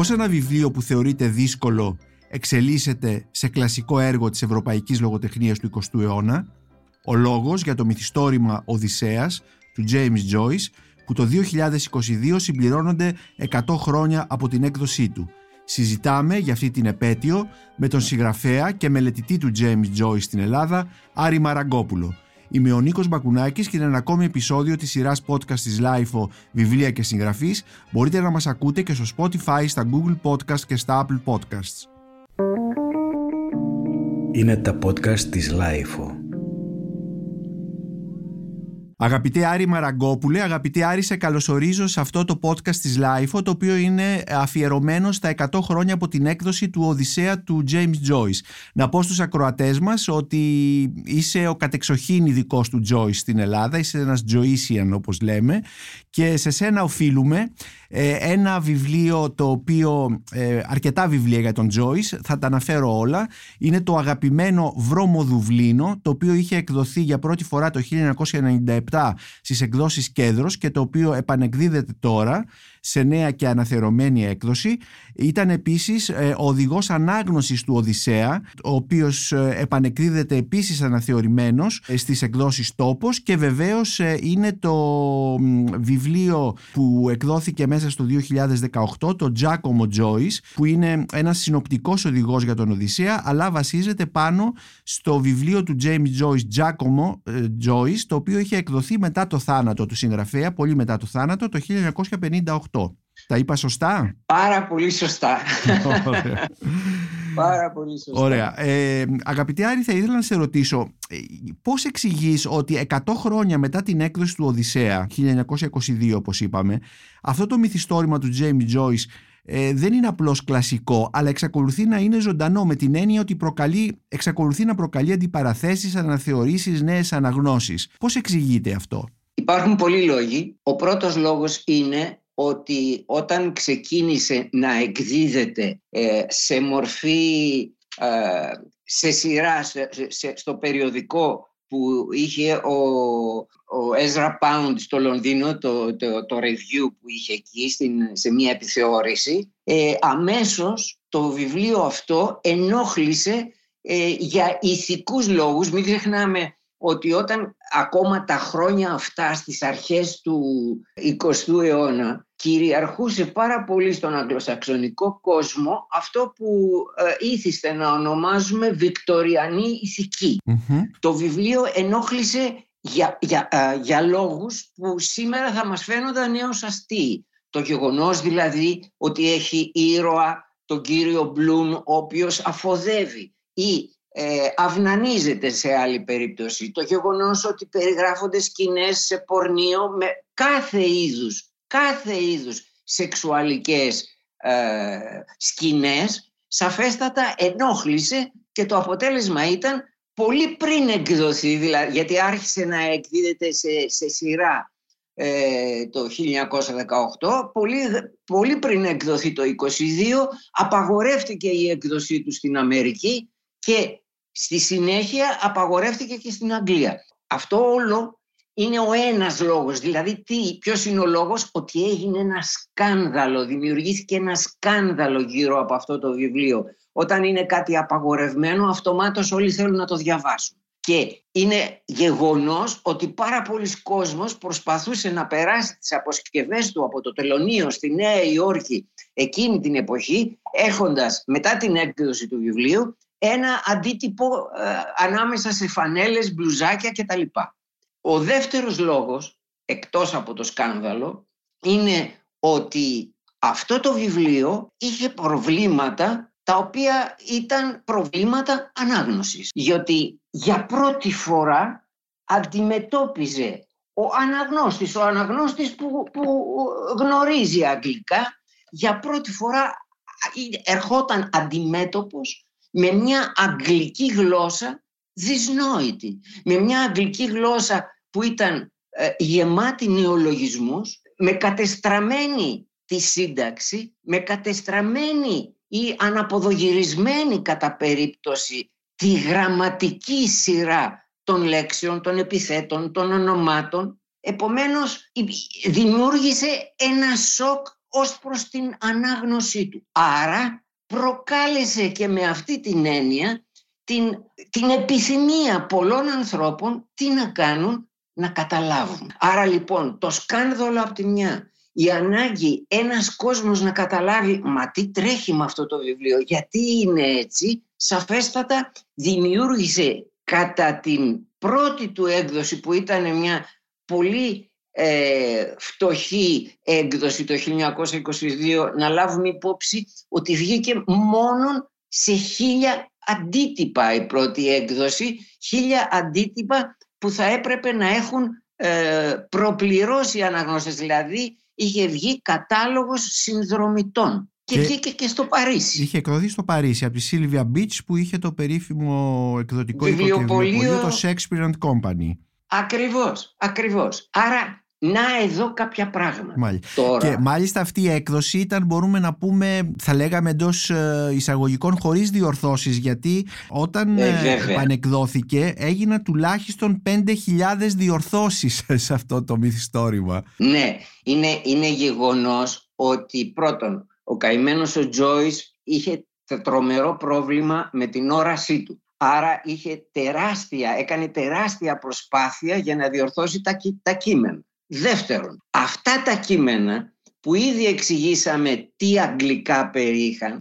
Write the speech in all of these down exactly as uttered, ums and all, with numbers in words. Πώς ένα βιβλίο που θεωρείται δύσκολο εξελίσσεται σε κλασικό έργο της ευρωπαϊκής λογοτεχνίας του εικοστού αιώνα, ο λόγος για το μυθιστόρημα Οδυσσέας του James Joyce, που το δύο χιλιάδες είκοσι δύο συμπληρώνονται εκατό χρόνια από την έκδοσή του. Συζητάμε για αυτή την επέτειο με τον συγγραφέα και μελετητή του James Joyce στην Ελλάδα, Άρη Μαραγκόπουλο. Είμαι ο Νίκος Μπακουνάκης και είναι ένα ακόμη επεισόδιο της σειράς podcast της Lifo Βιβλία και Συγγραφής. Μπορείτε να μας ακούτε και στο Spotify, στα Google Podcast και στα Apple Podcasts. Είναι τα podcast της Lifo. Αγαπητέ Άρη Μαραγκόπουλε, αγαπητέ Άρη, σε καλωσορίζω σε αυτό το podcast της Lifo, το οποίο είναι αφιερωμένο στα εκατό χρόνια από την έκδοση του Οδυσσέα του James Joyce. Να πω στους ακροατές μας ότι είσαι ο κατεξοχήν ειδικός του Joyce στην Ελλάδα, είσαι ένας Joycean όπως λέμε, και σε σένα οφείλουμε ένα βιβλίο το οποίο, αρκετά βιβλία για τον Joyce, θα τα αναφέρω όλα. Είναι το αγαπημένο Βρώμο Δουβλίνο, το οποίο είχε εκδοθεί για πρώτη φορά το χίλια εννιακόσια ενενήντα επτά στις εκδόσεις Κέντρος και το οποίο επανεκδίδεται τώρα σε νέα και αναθερωμένη έκδοση. Ήταν επίσης ο οδηγός ανάγνωσης του Οδυσσέα, ο οποίος επανεκδίδεται επίσης αναθεωρημένος στις εκδόσεις Τόπος, και βεβαίως είναι το βιβλίο που εκδόθηκε μέσα στο δύο χιλιάδες δεκαοκτώ, το Giacomo Joyce, που είναι ένας συνοπτικός οδηγός για τον Οδυσσέα, αλλά βασίζεται πάνω στο βιβλίο του James Joyce, Giacomo Joyce, το οποίο είχε εκδοθεί μετά το θάνατο του συγγραφέα, πολύ μετά το θάνατο, το χίλια εννιακόσια πενήντα οκτώ. Τα είπα σωστά? Πάρα πολύ σωστά. Ωραία. Πάρα πολύ σωστά. Ωραία. Ε, αγαπητή Άρη, θα ήθελα να σε ρωτήσω, πώς εξηγείς ότι εκατό χρόνια μετά την έκδοση του Οδυσσέα, χίλια εννιακόσια είκοσι δύο όπως είπαμε, αυτό το μυθιστόρημα του James Joyce ε, δεν είναι απλώς κλασικό, αλλά εξακολουθεί να είναι ζωντανό, με την έννοια ότι προκαλεί, εξακολουθεί να προκαλεί αντιπαραθέσεις, αναθεωρήσεις, νέες αναγνώσεις. Πώς εξηγείται αυτό? Υπάρχουν πολλοί λόγοι. Ο πρώτος λόγος είναι ότι όταν ξεκίνησε να εκδίδεται ε, σε μορφή, ε, σε σειρά, σε, σε, στο περιοδικό που είχε ο, ο Ezra Pound στο Λονδίνο, το, το, το review που είχε εκεί στην, σε μια επιθεώρηση, ε, αμέσως το βιβλίο αυτό ενόχλησε ε, για ηθικούς λόγους. Μην ξεχνάμε ότι όταν ακόμα τα χρόνια αυτά στις αρχές του εικοστού αιώνα κυριαρχούσε πάρα πολύ στον αγγλοσαξονικό κόσμο αυτό που ε, ήθιστε να ονομάζουμε βικτοριανή ηθική. Mm-hmm. Το βιβλίο ενόχλησε για, για, ε, για λόγους που σήμερα θα μας φαίνονταν έως αστείοι. Το γεγονός δηλαδή ότι έχει ήρωα τον κύριο Bloom, ο οποίος αφοδεύει ή Ε, αυνανίζεται σε άλλη περίπτωση, το γεγονός ότι περιγράφονται σκηνές σε πορνείο με κάθε είδους, κάθε είδους σεξουαλικές ε, σκηνές, σαφέστατα ενόχλησε, και το αποτέλεσμα ήταν πολύ πριν εκδοθεί, δηλαδή, γιατί άρχισε να εκδίδεται σε, σε σειρά ε, το χίλια εννιακόσια δεκαοκτώ, πολύ, πολύ πριν εκδοθεί το είκοσι δύο, απαγορεύτηκε η εκδοσή του στην Αμερική και στη συνέχεια απαγορεύτηκε και στην Αγγλία. Αυτό όλο είναι ο ένας λόγος. Δηλαδή, τι, ποιος είναι ο λόγος? Ότι έγινε ένα σκάνδαλο, δημιουργήθηκε ένα σκάνδαλο γύρω από αυτό το βιβλίο. Όταν είναι κάτι απαγορευμένο, αυτομάτως όλοι θέλουν να το διαβάσουν. Και είναι γεγονός ότι πάρα πολλοί κόσμος προσπαθούσε να περάσει τις αποσκευές του από το Τελωνείο στη Νέα Υόρκη εκείνη την εποχή, έχοντας μετά την έκδοση του βιβλίου ένα αντίτυπο ε, ανάμεσα σε φανέλες, μπλουζάκια κτλ. Ο δεύτερος λόγος, εκτός από το σκάνδαλο, είναι ότι αυτό το βιβλίο είχε προβλήματα τα οποία ήταν προβλήματα ανάγνωσης. Διότι για πρώτη φορά αντιμετώπιζε ο αναγνώστης, ο αναγνώστης που, που γνωρίζει αγγλικά, για πρώτη φορά ερχόταν αντιμέτωπος με μια αγγλική γλώσσα δυσνόητη, με μια αγγλική γλώσσα που ήταν ε, γεμάτη νεολογισμούς, με κατεστραμμένη τη σύνταξη, με κατεστραμμένη ή αναποδογυρισμένη κατά περίπτωση τη γραμματική σειρά των λέξεων, των επιθέτων, των ονομάτων. Επομένως δημιούργησε ένα σοκ ως προς την ανάγνωσή του. Άρα προκάλεσε και με αυτή την έννοια την, την επιθυμία πολλών ανθρώπων τι να κάνουν, να καταλάβουν. Άρα λοιπόν το σκάνδαλο από τη μια, η ανάγκη ένας κόσμος να καταλάβει μα τι τρέχει με αυτό το βιβλίο, γιατί είναι έτσι, σαφέστατα δημιούργησε κατά την πρώτη του έκδοση που ήταν μια πολύ ε, φτωχή έκδοση το χίλια εννιακόσια είκοσι δύο, να λάβουμε υπόψη ότι βγήκε μόνο σε χίλια αντίτυπα η πρώτη έκδοση, χίλια αντίτυπα που θα έπρεπε να έχουν ε, προπληρώσει οι αναγνώστες, δηλαδή είχε βγει κατάλογος συνδρομητών και, και βγήκε και στο Παρίσι. Είχε εκδοθεί στο Παρίσι από τη Sylvia Beach που είχε το περίφημο εκδοτικό βιβλιοπωλείο, το Shakespeare and Company. Ακριβώς, ακριβώς. Άρα να εδώ κάποια πράγματα. Μάλιστα. Τώρα. Και μάλιστα αυτή η έκδοση ήταν, μπορούμε να πούμε, θα λέγαμε εντός εισαγωγικών, χωρίς διορθώσεις, γιατί όταν ε, επανεκδόθηκε έγιναν τουλάχιστον πέντε χιλιάδες διορθώσεις σε αυτό το μυθιστόρημα. Ναι, είναι, είναι γεγονός ότι πρώτον ο καημένος ο Τζόις είχε τρομερό πρόβλημα με την όρασή του. Άρα είχε τεράστια, έκανε τεράστια προσπάθεια για να διορθώσει τα, τα κείμενα. Δεύτερον, αυτά τα κείμενα που ήδη εξηγήσαμε τι αγγλικά περιείχαν,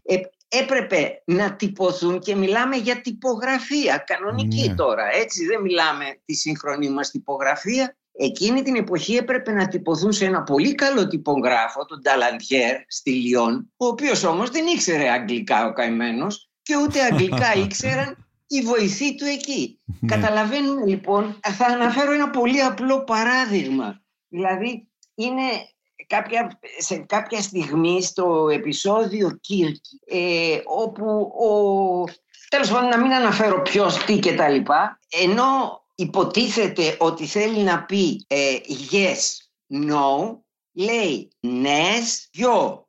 έπρεπε να τυπωθούν, και μιλάμε για τυπογραφία κανονική ναι. τώρα, έτσι, δεν μιλάμε τη σύγχρονη μας τυπογραφία. Εκείνη την εποχή έπρεπε να τυπωθούν σε ένα πολύ καλό τυπογράφο, τον Ταλαντιέρ στη Λιόν, ο οποίος όμως δεν ήξερε αγγλικά ο καημένος και ούτε αγγλικά ήξεραν η βοηθή του εκεί. Ναι. Καταλαβαίνουμε λοιπόν, θα αναφέρω ένα πολύ απλό παράδειγμα. Δηλαδή, είναι κάποια, σε κάποια στιγμή στο επεισόδιο Κίρκη, ε, όπου, ο, τέλος πάντων να μην αναφέρω ποιος, τι και τα λοιπά, ενώ υποτίθεται ότι θέλει να πει ε, yes, no, λέει yes, yo.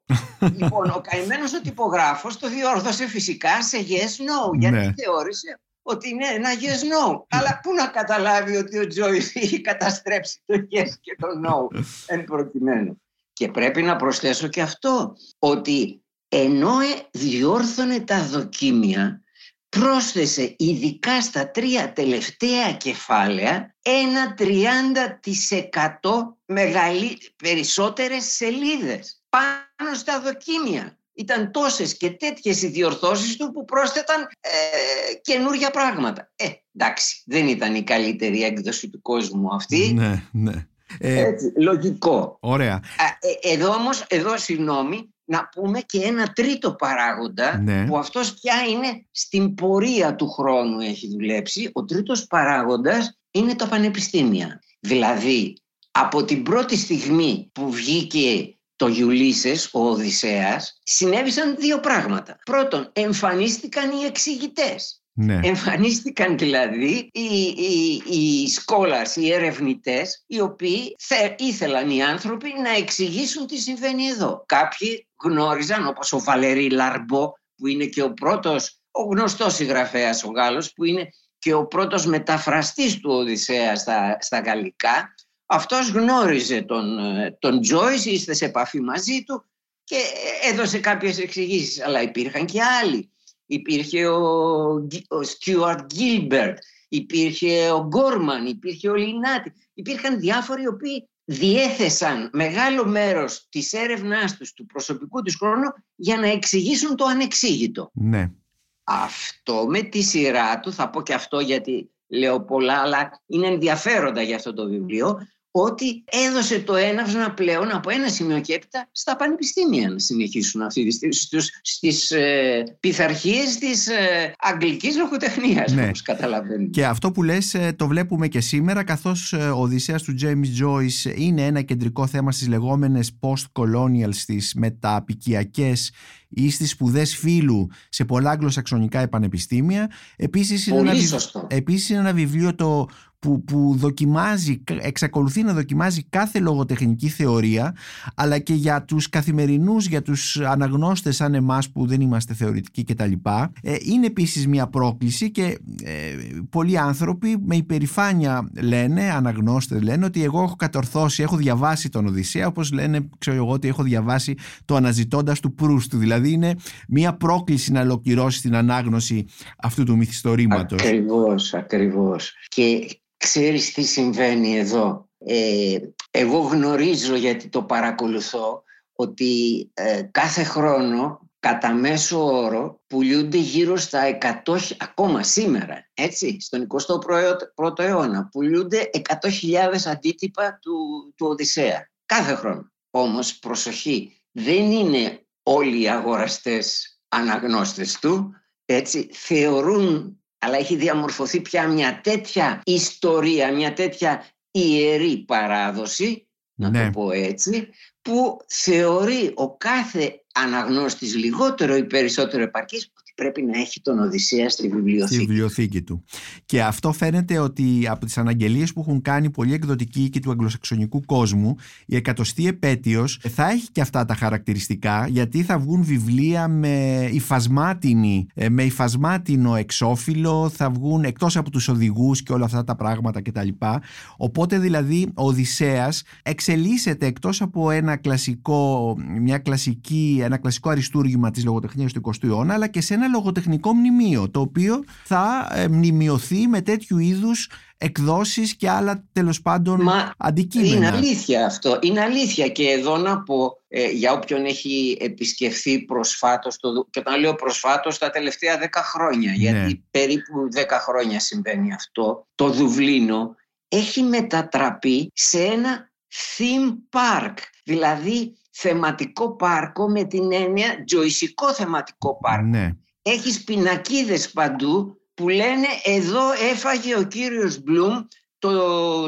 Λοιπόν, ο καημένος ο τυπογράφος το διόρθωσε φυσικά σε yes, no, γιατί ναι. θεώρησε ότι είναι ένα yes, no. Αλλά πού να καταλάβει ότι ο Τζόις είχε καταστρέψει το yes και το no εν προκειμένου. Και πρέπει να προσθέσω και αυτό, ότι ενώ διόρθωνε τα δοκίμια, πρόσθεσε ειδικά στα τρία τελευταία κεφάλαια ένα τριάντα τοις εκατό μεγαλύ... περισσότερες σελίδες πάνω στα δοκίμια. Ήταν τόσες και τέτοιες οι διορθώσεις του που πρόσθεταν ε, καινούργια πράγματα. Ε, εντάξει, δεν ήταν η καλύτερη έκδοση του κόσμου αυτή. Ναι, ναι. Ε, Έτσι, λογικό. Ωραία. Ε, εδώ όμως, εδώ συγγνώμη, να πούμε και ένα τρίτο παράγοντα ναι. που αυτός πια είναι στην πορεία του χρόνου έχει δουλέψει. Ο τρίτος παράγοντας είναι τα πανεπιστήμια. Δηλαδή, από την πρώτη στιγμή που βγήκε το Ulysses, ο Οδυσσέας, συνέβησαν δύο πράγματα. Πρώτον, εμφανίστηκαν οι εξηγητές. Ναι. Εμφανίστηκαν δηλαδή οι, οι, οι scholars, οι ερευνητές, οι οποίοι θε, ήθελαν οι άνθρωποι να εξηγήσουν τι συμβαίνει εδώ. Κάποιοι γνώριζαν, όπως ο Βαλέρι Λαρμπό, που είναι και ο πρώτος, ο γνωστός συγγραφέας ο Γάλλος, που είναι και ο πρώτος μεταφραστής του Οδυσσέα στα, στα γαλλικά. Αυτός γνώριζε τον, τον Τζόις, είστε σε επαφή μαζί του και έδωσε κάποιες εξηγήσεις. Αλλά υπήρχαν και άλλοι. Υπήρχε ο, ο Stuart Gilbert, υπήρχε ο Gorman, υπήρχε ο Linati. Υπήρχαν διάφοροι οι οποίοι διέθεσαν μεγάλο μέρος της έρευνάς τους, του προσωπικού τους χρόνου, για να εξηγήσουν το ανεξήγητο. Ναι. Αυτό με τη σειρά του, θα πω και αυτό γιατί λέω πολλά, αλλά είναι ενδιαφέροντα για αυτό το βιβλίο, ότι έδωσε το έναυσμα πλέον από ένα σημείο και έπειτα στα πανεπιστήμια να συνεχίσουν αυτή, στις, στις ε, πειθαρχίες της ε, αγγλικής λογοτεχνίας, ναι. όπως καταλαβαίνουμε. Και αυτό που λες το βλέπουμε και σήμερα, καθώς ο Οδυσσέας του James Joyce είναι ένα κεντρικό θέμα στις λεγόμενες post-colonial, στις μετααπικιακές ή στις σπουδές φύλου σε πολλά αγγλοσαξονικά πανεπιστήμια. Επίσης είναι, ένα... Επίσης είναι ένα βιβλίο το που, που δοκιμάζει, εξακολουθεί να δοκιμάζει κάθε λογοτεχνική θεωρία, αλλά και για τους καθημερινούς, για τους αναγνώστες σαν εμάς που δεν είμαστε θεωρητικοί κτλ. Ε, είναι επίσης μια πρόκληση και ε, πολλοί άνθρωποι με υπερηφάνεια λένε, αναγνώστες λένε, ότι εγώ έχω κατορθώσει, έχω διαβάσει τον Οδυσσέα, όπως λένε, ξέρω εγώ, ότι έχω διαβάσει το Αναζητώντας του Προύστου. Δηλαδή είναι μια πρόκληση να ολοκληρώσει την ανάγνωση αυτού του μυθιστορήματος. Ακριβώς, ακριβώς. Και ξέρεις τι συμβαίνει εδώ. Ε, εγώ γνωρίζω, γιατί το παρακολουθώ, ότι ε, κάθε χρόνο κατά μέσο όρο πουλούνται γύρω στα εκατό, ακόμα σήμερα, έτσι, στον εικοστό πρώτο αιώνα, πουλούνται εκατό χιλιάδες αντίτυπα του, του Οδυσσέα. Κάθε χρόνο. Όμως, προσοχή, δεν είναι όλοι οι αγοραστές αναγνώστες του, έτσι, θεωρούν, αλλά έχει διαμορφωθεί πια μια τέτοια ιστορία, μια τέτοια ιερή παράδοση, ναι, να το πω έτσι, που θεωρεί ο κάθε αναγνώστης, λιγότερο ή περισσότερο επαρκής, πρέπει να έχει τον Οδυσσέα στη βιβλιοθήκη. Στη βιβλιοθήκη του. Και αυτό φαίνεται ότι από τις αναγγελίες που έχουν κάνει πολλοί εκδοτικοί και του αγγλοσαξονικού κόσμου, η εκατοστή επέτειος θα έχει και αυτά τα χαρακτηριστικά, γιατί θα βγουν βιβλία με υφασμάτινη, με υφασμάτινο εξώφυλλο, θα βγουν εκτός από τους οδηγούς και όλα αυτά τα πράγματα κτλ. Οπότε δηλαδή ο Οδυσσέας εξελίσσεται εκτός από ένα κλασικό, μια κλασική, ένα κλασικό αριστούργημα της λογοτεχνίας του εικοστού αιώνα, αλλά και σε ένα λογοτεχνικό μνημείο, το οποίο θα μνημειωθεί με τέτοιου είδους εκδόσεις και άλλα, τέλος πάντων, μα αντικείμενα. Είναι αλήθεια αυτό, είναι αλήθεια. Και εδώ να πω, ε, για όποιον έχει επισκεφθεί προσφάτως, το, και όταν λέω προσφάτως τα τελευταία δέκα χρόνια, ναι, γιατί περίπου δέκα χρόνια συμβαίνει αυτό, το Δουβλίνο έχει μετατραπεί σε ένα theme park, δηλαδή θεματικό πάρκο με την έννοια τζοϊσικό θεματικό πάρκο. Ναι. Έχεις πινακίδες παντού που λένε εδώ έφαγε ο κύριος Μπλουμ το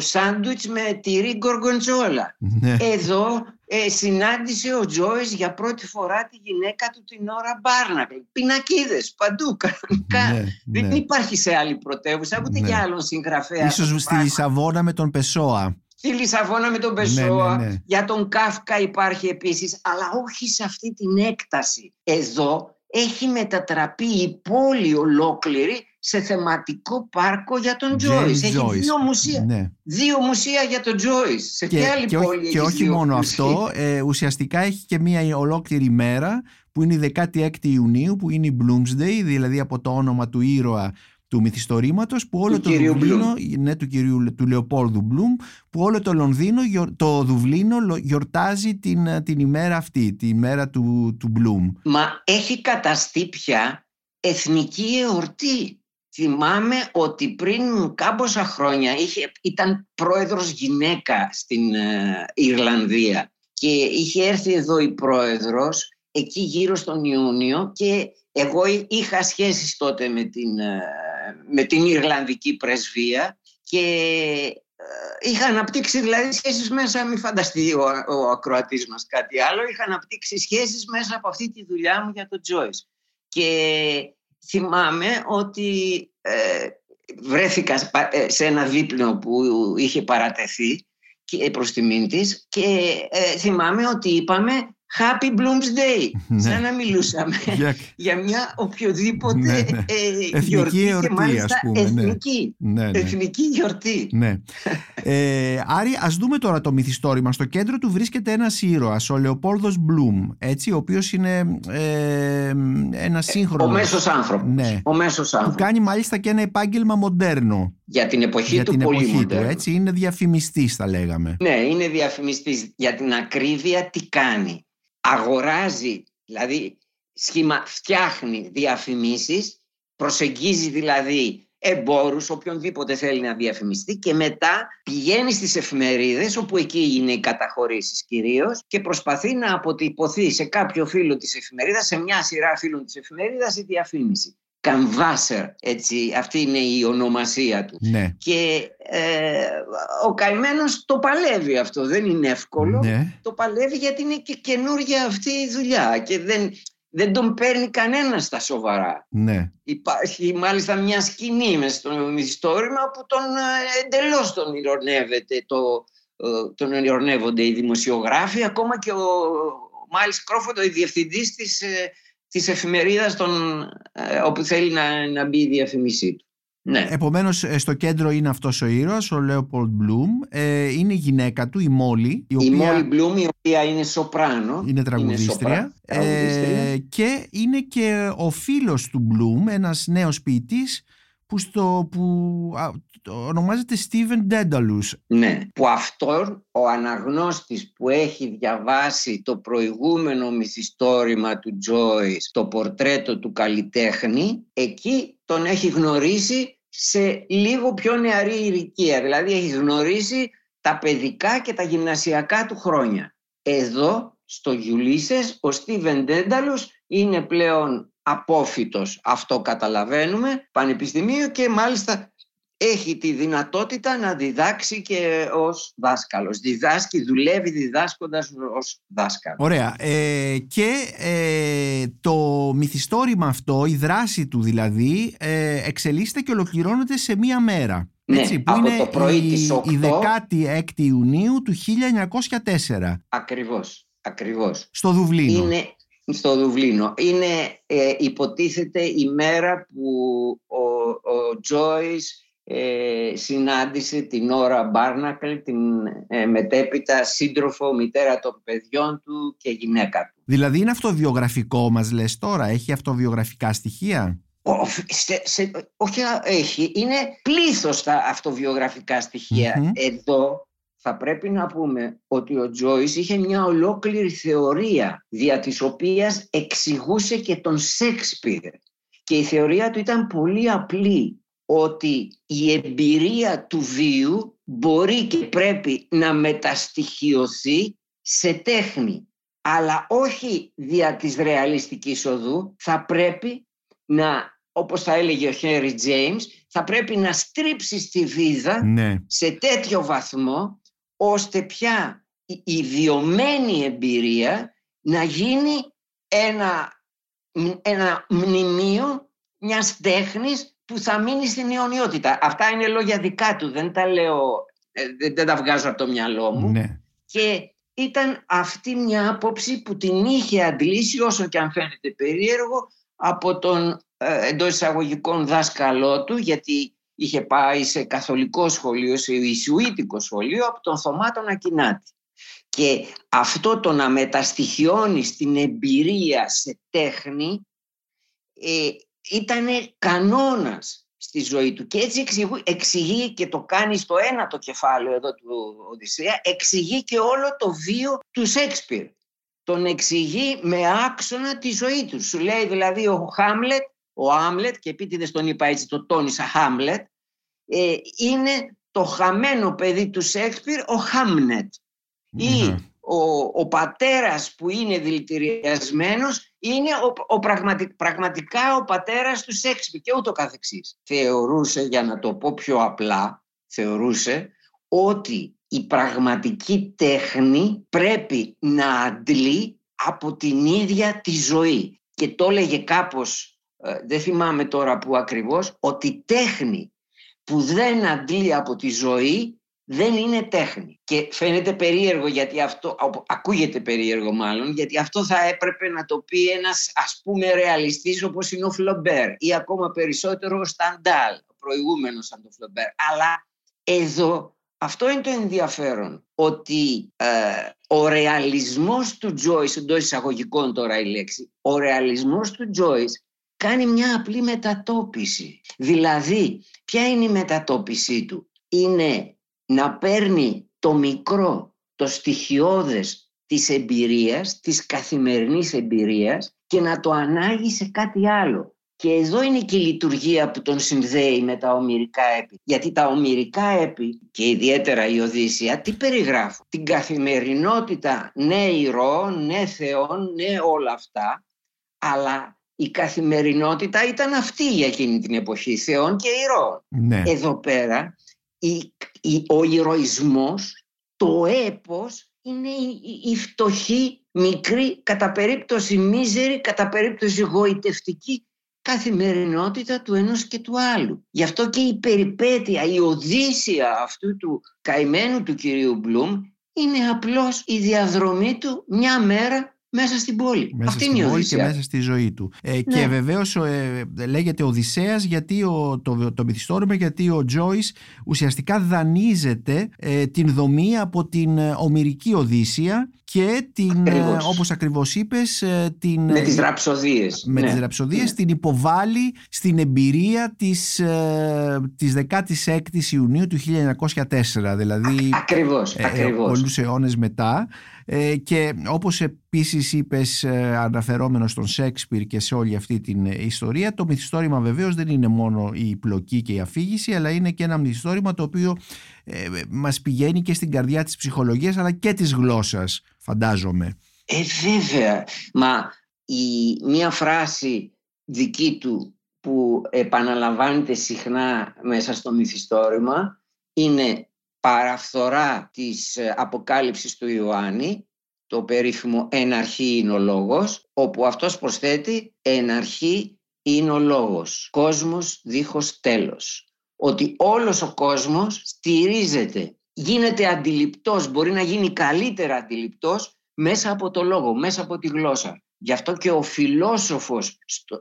σάντουιτς με τυρί γκοργοντζόλα. Ναι. Εδώ ε, συνάντησε ο Τζόις για πρώτη φορά τη γυναίκα του την Νόρα Μπάρνακλ. Πινακίδες παντού κανονικά. Ναι, δεν ναι. υπάρχει σε άλλη πρωτεύουσα, ούτε ναι. για άλλον συγγραφέα. Ίσως στη Λισαβόνα με τον Πεσόα. Στη Λισαβόνα με τον Πεσόα, ναι, ναι, ναι. για τον Κάφκα υπάρχει επίσης, αλλά όχι σε αυτή την έκταση. Εδώ έχει μετατραπεί η πόλη ολόκληρη σε θεματικό πάρκο για τον Τζόις. Έχει Joyce. δύο μουσεία. Ναι. Δύο μουσεία για τον Τζόις. Σε ποια άλλη και πόλη έχει? Και όχι μόνο μουσεία. Αυτό, ε, ουσιαστικά έχει και μία ολόκληρη μέρα που είναι η δεκάτη έκτη Ιουνίου, που είναι η Bloomsday, δηλαδή από το όνομα του ήρωα του μυθιστορήματος, που όλο του το Δουβλίνο, ναι, του κυρίου του Λεοπόλδου Μπλουμ, που όλο το Λονδίνο, το Δουβλίνο γιορτάζει την, την ημέρα αυτή, την ημέρα του, του Μπλουμ. Μα έχει καταστεί πια εθνική εορτή. Θυμάμαι ότι πριν κάμποσα χρόνια είχε, ήταν πρόεδρος γυναίκα στην ε, Ιρλανδία, και είχε έρθει εδώ η πρόεδρος εκεί γύρω στον Ιούνιο, και εγώ είχα σχέσεις τότε με την, με την Ιρλανδική πρεσβεία, και είχα αναπτύξει δηλαδή σχέσεις μέσα, μην φανταστεί ο, ο ακροατής μας κάτι άλλο, είχα αναπτύξει σχέσεις μέσα από αυτή τη δουλειά μου για τον Joyce. Και θυμάμαι ότι ε, βρέθηκα σε ένα δείπνο που είχε παρατεθεί προς τιμήν της, και ε, θυμάμαι ότι είπαμε Happy Bloomsday, ναι. σαν να μιλούσαμε για, για μια οποιοδήποτε ναι, ναι. Ε, γιορτή, εορτή, και μάλιστα πούμε, εθνική, ναι. εθνική γιορτή. Ναι. ε, Άρη, ας δούμε τώρα το μυθιστόρημα. Στο κέντρο του βρίσκεται ένας ήρωας, ο Λεοπόλδος Μπλουμ, έτσι, ο οποίος είναι ε, ένας σύγχρονος. Ο μέσος άνθρωπος. Ναι. Ο μέσος άνθρωπος. Που κάνει μάλιστα και ένα επάγγελμα μοντέρνο. Για την εποχή για του, την πολύ εποχή μοντέρνο. Του, έτσι, είναι διαφημιστής, θα λέγαμε. Ναι, είναι διαφημιστής. Για την ακρίβεια, τι κάνει? Αγοράζει, δηλαδή σχήμα, φτιάχνει διαφημίσεις, προσεγγίζει δηλαδή εμπόρους, οποιονδήποτε θέλει να διαφημιστεί, και μετά πηγαίνει στις εφημερίδες, όπου εκεί είναι οι καταχωρήσεις κυρίως, και προσπαθεί να αποτυπωθεί σε κάποιο φύλλο της εφημερίδας, σε μια σειρά φύλλων της εφημερίδας, η διαφήμιση. Καμβάσερ, έτσι, αυτή είναι η ονομασία του. Ναι. Και ε, ο καημένος το παλεύει αυτό, δεν είναι εύκολο. Ναι. Το παλεύει γιατί είναι και καινούργια αυτή η δουλειά, και δεν, δεν τον παίρνει κανένα στα σοβαρά. Ναι. Υπάρχει μάλιστα μια σκηνή μες στο μυθιστόρημα που τον, εντελώς τον ειρωνεύεται, το, τον ειρωνεύονται οι δημοσιογράφοι, ακόμα και ο Μάιλς Κρόφορντ, ο διευθυντής της, της εφημερίδας, τον, όπου θέλει να, να μπει η διαφήμισή του. Ναι. Επομένως στο κέντρο είναι αυτός ο ήρωας, ο Leopold Bloom, ε, είναι η γυναίκα του, η Molly, η, οποία... η Molly Bloom, η οποία είναι σοπράνο, είναι τραγουδίστρια, είναι ε, και είναι και ο φίλος του Bloom, ένας νέος ποιητής που, στο, που α, ονομάζεται Stephen Dedalus. Ναι, που αυτόν ο αναγνώστης που έχει διαβάσει το προηγούμενο μυθιστόρημα του Joyce, το πορτρέτο του καλλιτέχνη, εκεί τον έχει γνωρίσει σε λίγο πιο νεαρή ηλικία. Δηλαδή έχει γνωρίσει τα παιδικά και τα γυμνασιακά του χρόνια. Εδώ, στο Ulysses, ο Stephen Dedalus είναι πλέον απόφυτος, αυτό καταλαβαίνουμε, πανεπιστημίου, και μάλιστα έχει τη δυνατότητα να διδάξει και ως δάσκαλος. Διδάσκει, δουλεύει διδάσκοντας ως δάσκαλος. Ωραία. Ε, και ε, το μυθιστόρημα αυτό, η δράση του δηλαδή, ε, εξελίσσεται και ολοκληρώνεται σε μία μέρα. Ναι, έτσι, που από είναι το πρωί η, της οκτώ... η δεκάτη έκτη Ιουνίου του χίλια εννιακόσια τέσσερα. Ακριβώς, ακριβώς. Στο Δουβλίνο. Είναι... στο Δουβλίνο. Είναι, ε, υποτίθεται, η μέρα που ο Τζόις ε, συνάντησε την Νόρα Μπάρνακλ, την ε, μετέπειτα σύντροφο, μητέρα των παιδιών του και γυναίκα του. Δηλαδή είναι αυτοβιογραφικό, μας λες τώρα, έχει αυτοβιογραφικά στοιχεία? Ό, σε, σε, όχι έχει, είναι πλήθος τα αυτοβιογραφικά στοιχεία. Mm-hmm. Εδώ θα πρέπει να πούμε ότι ο Τζόις είχε μια ολόκληρη θεωρία δια της οποίας εξηγούσε και τον Σέξπιρ. Και η θεωρία του ήταν πολύ απλή, ότι η εμπειρία του βίου μπορεί και πρέπει να μεταστοιχειωθεί σε τέχνη, αλλά όχι δια της ρεαλιστικής οδού. Θα πρέπει να, όπως θα έλεγε ο Χένρι Τζέιμς, θα πρέπει να στρίψεις τη βίδα, ναι, σε τέτοιο βαθμό ώστε πια η βιωμένη εμπειρία να γίνει ένα, ένα μνημείο μιας τέχνης που θα μείνει στην αιωνιότητα. Αυτά είναι λόγια δικά του, δεν τα λέω, δεν, δεν τα βγάζω από το μυαλό μου. Ναι. Και ήταν αυτή μια άποψη που την είχε αντλήσει, όσο και αν φαίνεται περίεργο, από τον εντός εισαγωγικών δάσκαλό του, γιατί είχε πάει σε καθολικό σχολείο, σε ισουίτικο σχολείο, από τον Θωμά τον Ακινάτη. Και αυτό το να μεταστοιχιώνει στην εμπειρία σε τέχνη ε, ήταν κανόνας στη ζωή του. Και έτσι εξηγεί, εξηγεί και το κάνει στο ένατο κεφάλαιο εδώ του Οδυσσέα, εξηγεί και όλο το βίο του Σέξπιρ. Τον εξηγεί με άξονα τη ζωή του. Σου λέει δηλαδή ο Χάμλετ, ο Άμλετ, και επίτηδες τον είπα έτσι, το τόνισα, Χάμλετ, ε, είναι το χαμένο παιδί του Σέξπιρ, ο Χάμνετ. Mm-hmm. Ή ο, ο πατέρας που είναι δηλητηριασμένος είναι ο, ο πραγματι, πραγματικά ο πατέρας του Σέξπιρ, και ούτω καθεξής. Θεωρούσε, για να το πω πιο απλά, θεωρούσε ότι η πραγματική τέχνη πρέπει να αντλεί από την ίδια τη ζωή. Και το έλεγε κάπως, δεν θυμάμαι τώρα που ακριβώς, ότι τέχνη που δεν αντλεί από τη ζωή δεν είναι τέχνη. Και φαίνεται περίεργο, γιατί αυτό, ακούγεται περίεργο μάλλον, γιατί αυτό θα έπρεπε να το πει ένας, ας πούμε, ρεαλιστής όπως είναι ο Φλομπέρ, ή ακόμα περισσότερο ο Σταντάλ, ο προηγούμενος σαν τον Φλομπέρ. Αλλά εδώ αυτό είναι το ενδιαφέρον, ότι ε, ο ρεαλισμός του Joyce, εντός εισαγωγικών τώρα η λέξη, ο ρεαλισμός του Joyce κάνει μια απλή μετατόπιση. Δηλαδή, ποια είναι η μετατόπιση του? Είναι να παίρνει το μικρό, το στοιχειώδες της εμπειρίας, της καθημερινής εμπειρίας, και να το ανάγει σε κάτι άλλο. Και εδώ είναι και η λειτουργία που τον συνδέει με τα ομηρικά έπι. Γιατί τα ομηρικά έπι, και ιδιαίτερα η Οδύσσεια, τι περιγράφουν? Την καθημερινότητα, ναι ηρώων, ναι θεών, ναι όλα αυτά, αλλά η καθημερινότητα ήταν αυτή για εκείνη την εποχή, θεών και ηρώων. Ναι. Εδώ πέρα η, η, ο ηρωισμός, το έπος είναι η φτωχή, μικρή, κατά περίπτωση μίζερη, κατά περίπτωση γοητευτική καθημερινότητα του ενός και του άλλου. Γι' αυτό και η περιπέτεια, η οδύσσεια αυτού του καημένου του κυρίου Μπλουμ είναι απλώς η διαδρομή του μια μέρα μέσα στην πόλη. Μέσα αυτή στην είναι η πόλη και μέσα στη ζωή του. Ε, ναι. Και βεβαίως ε, λέγεται Οδυσσέας γιατί ο, το, το μυθιστόρημα, γιατί ο Τζόις ουσιαστικά δανείζεται ε, την δομή από την ομηρική Οδύσσεια και την, ακριβώς. όπως ακριβώς είπες, την, με τις ραψοδίες, με ναι. τις ραψοδίες ναι. την υποβάλλει στην εμπειρία της, ε, της δεκάτης έκτης Ιουνίου του χίλια εννιακόσια τέσσερα, δηλαδή ακριβώς, ε, ακριβώς. πολλούς αιώνες μετά. Ε, και όπως επίσης είπες ε, αναφερόμενος στον Σέξπιρ και σε όλη αυτή την ιστορία, το μυθιστόρημα βεβαίως δεν είναι μόνο η πλοκή και η αφήγηση, αλλά είναι και ένα μυθιστόρημα το οποίο ε, μας πηγαίνει και στην καρδιά της ψυχολογίας αλλά και της γλώσσας, φαντάζομαι. Ε, βέβαια. Μα η, μια φράση δική του που επαναλαμβάνεται συχνά μέσα στο μυθιστόρημα είναι παραφθορά της αποκάλυψης του Ιωάννη, το περίφημο «εν αρχή είναι ο λόγος», όπου αυτός προσθέτει «εν αρχή είναι ο λόγος, κόσμος δίχως τέλος». Ότι όλος ο κόσμος στηρίζεται, γίνεται αντιληπτός, μπορεί να γίνει καλύτερα αντιληπτός μέσα από το λόγο, μέσα από τη γλώσσα. Γι' αυτό και ο φιλόσοφος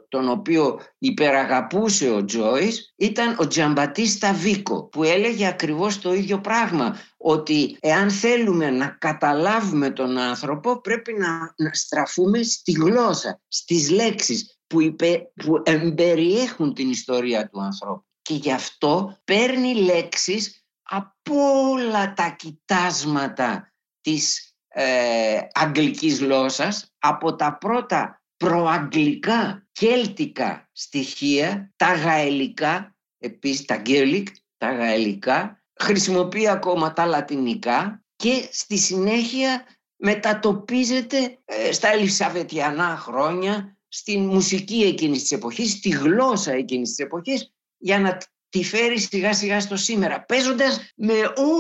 τον οποίο υπεραγαπούσε ο Τζόις ήταν ο Giambattista Vico, που έλεγε ακριβώς το ίδιο πράγμα, ότι εάν θέλουμε να καταλάβουμε τον άνθρωπο πρέπει να, να στραφούμε στη γλώσσα, στις λέξεις που, υπε, που εμπεριέχουν την ιστορία του ανθρώπου. Και γι' αυτό παίρνει λέξεις από όλα τα κοιτάσματα της ε, αγγλικής γλώσσας, από τα πρώτα προαγγλικά, κέλτικα στοιχεία, τα γαελικά, επίσης τα γκέλικ, τα γαελικά, χρησιμοποιεί ακόμα τα λατινικά και στη συνέχεια μετατοπίζεται ε, στα ελισαβετιανά χρόνια, στη μουσική εκείνης της εποχής, στη γλώσσα εκείνης της εποχής, για να τη φέρει σιγά σιγά στο σήμερα, παίζοντας με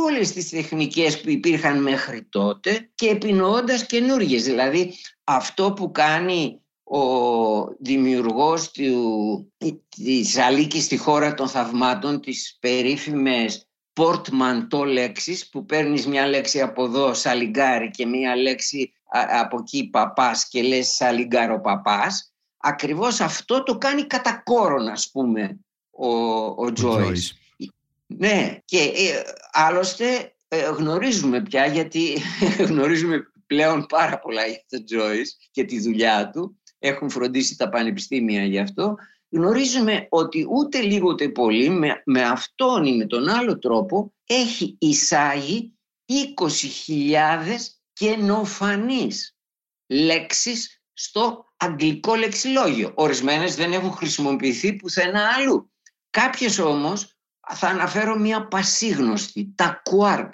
όλες τις τεχνικές που υπήρχαν μέχρι τότε και επινοώντας καινούργιες. Δηλαδή αυτό που κάνει ο δημιουργός του, της Αλίκης στη χώρα των θαυμάτων, τις περίφημες πορτμαντό λέξεις, που παίρνεις μια λέξη από εδώ σαλιγκάρι και μια λέξη από εκεί παπάς και λες σαλιγκάρο παπάς, ακριβώς αυτό το κάνει κατά κόρον, ας πούμε, ο Τζόις. Ναι, και ε, άλλωστε ε, γνωρίζουμε πια, γιατί ε, γνωρίζουμε πλέον πάρα πολλά για τον Τζόις και τη δουλειά του, έχουν φροντίσει τα πανεπιστήμια γι' αυτό, γνωρίζουμε ότι ούτε λίγο ούτε πολύ με, με αυτόν ή με τον άλλο τρόπο έχει εισάγει είκοσι χιλιάδες καινοφανείς λέξεις στο αγγλικό λεξιλόγιο. Ορισμένες δεν έχουν χρησιμοποιηθεί πουθενά άλλου. Κάποιες όμως, θα αναφέρω μία πασίγνωστη, τα κουάρκ.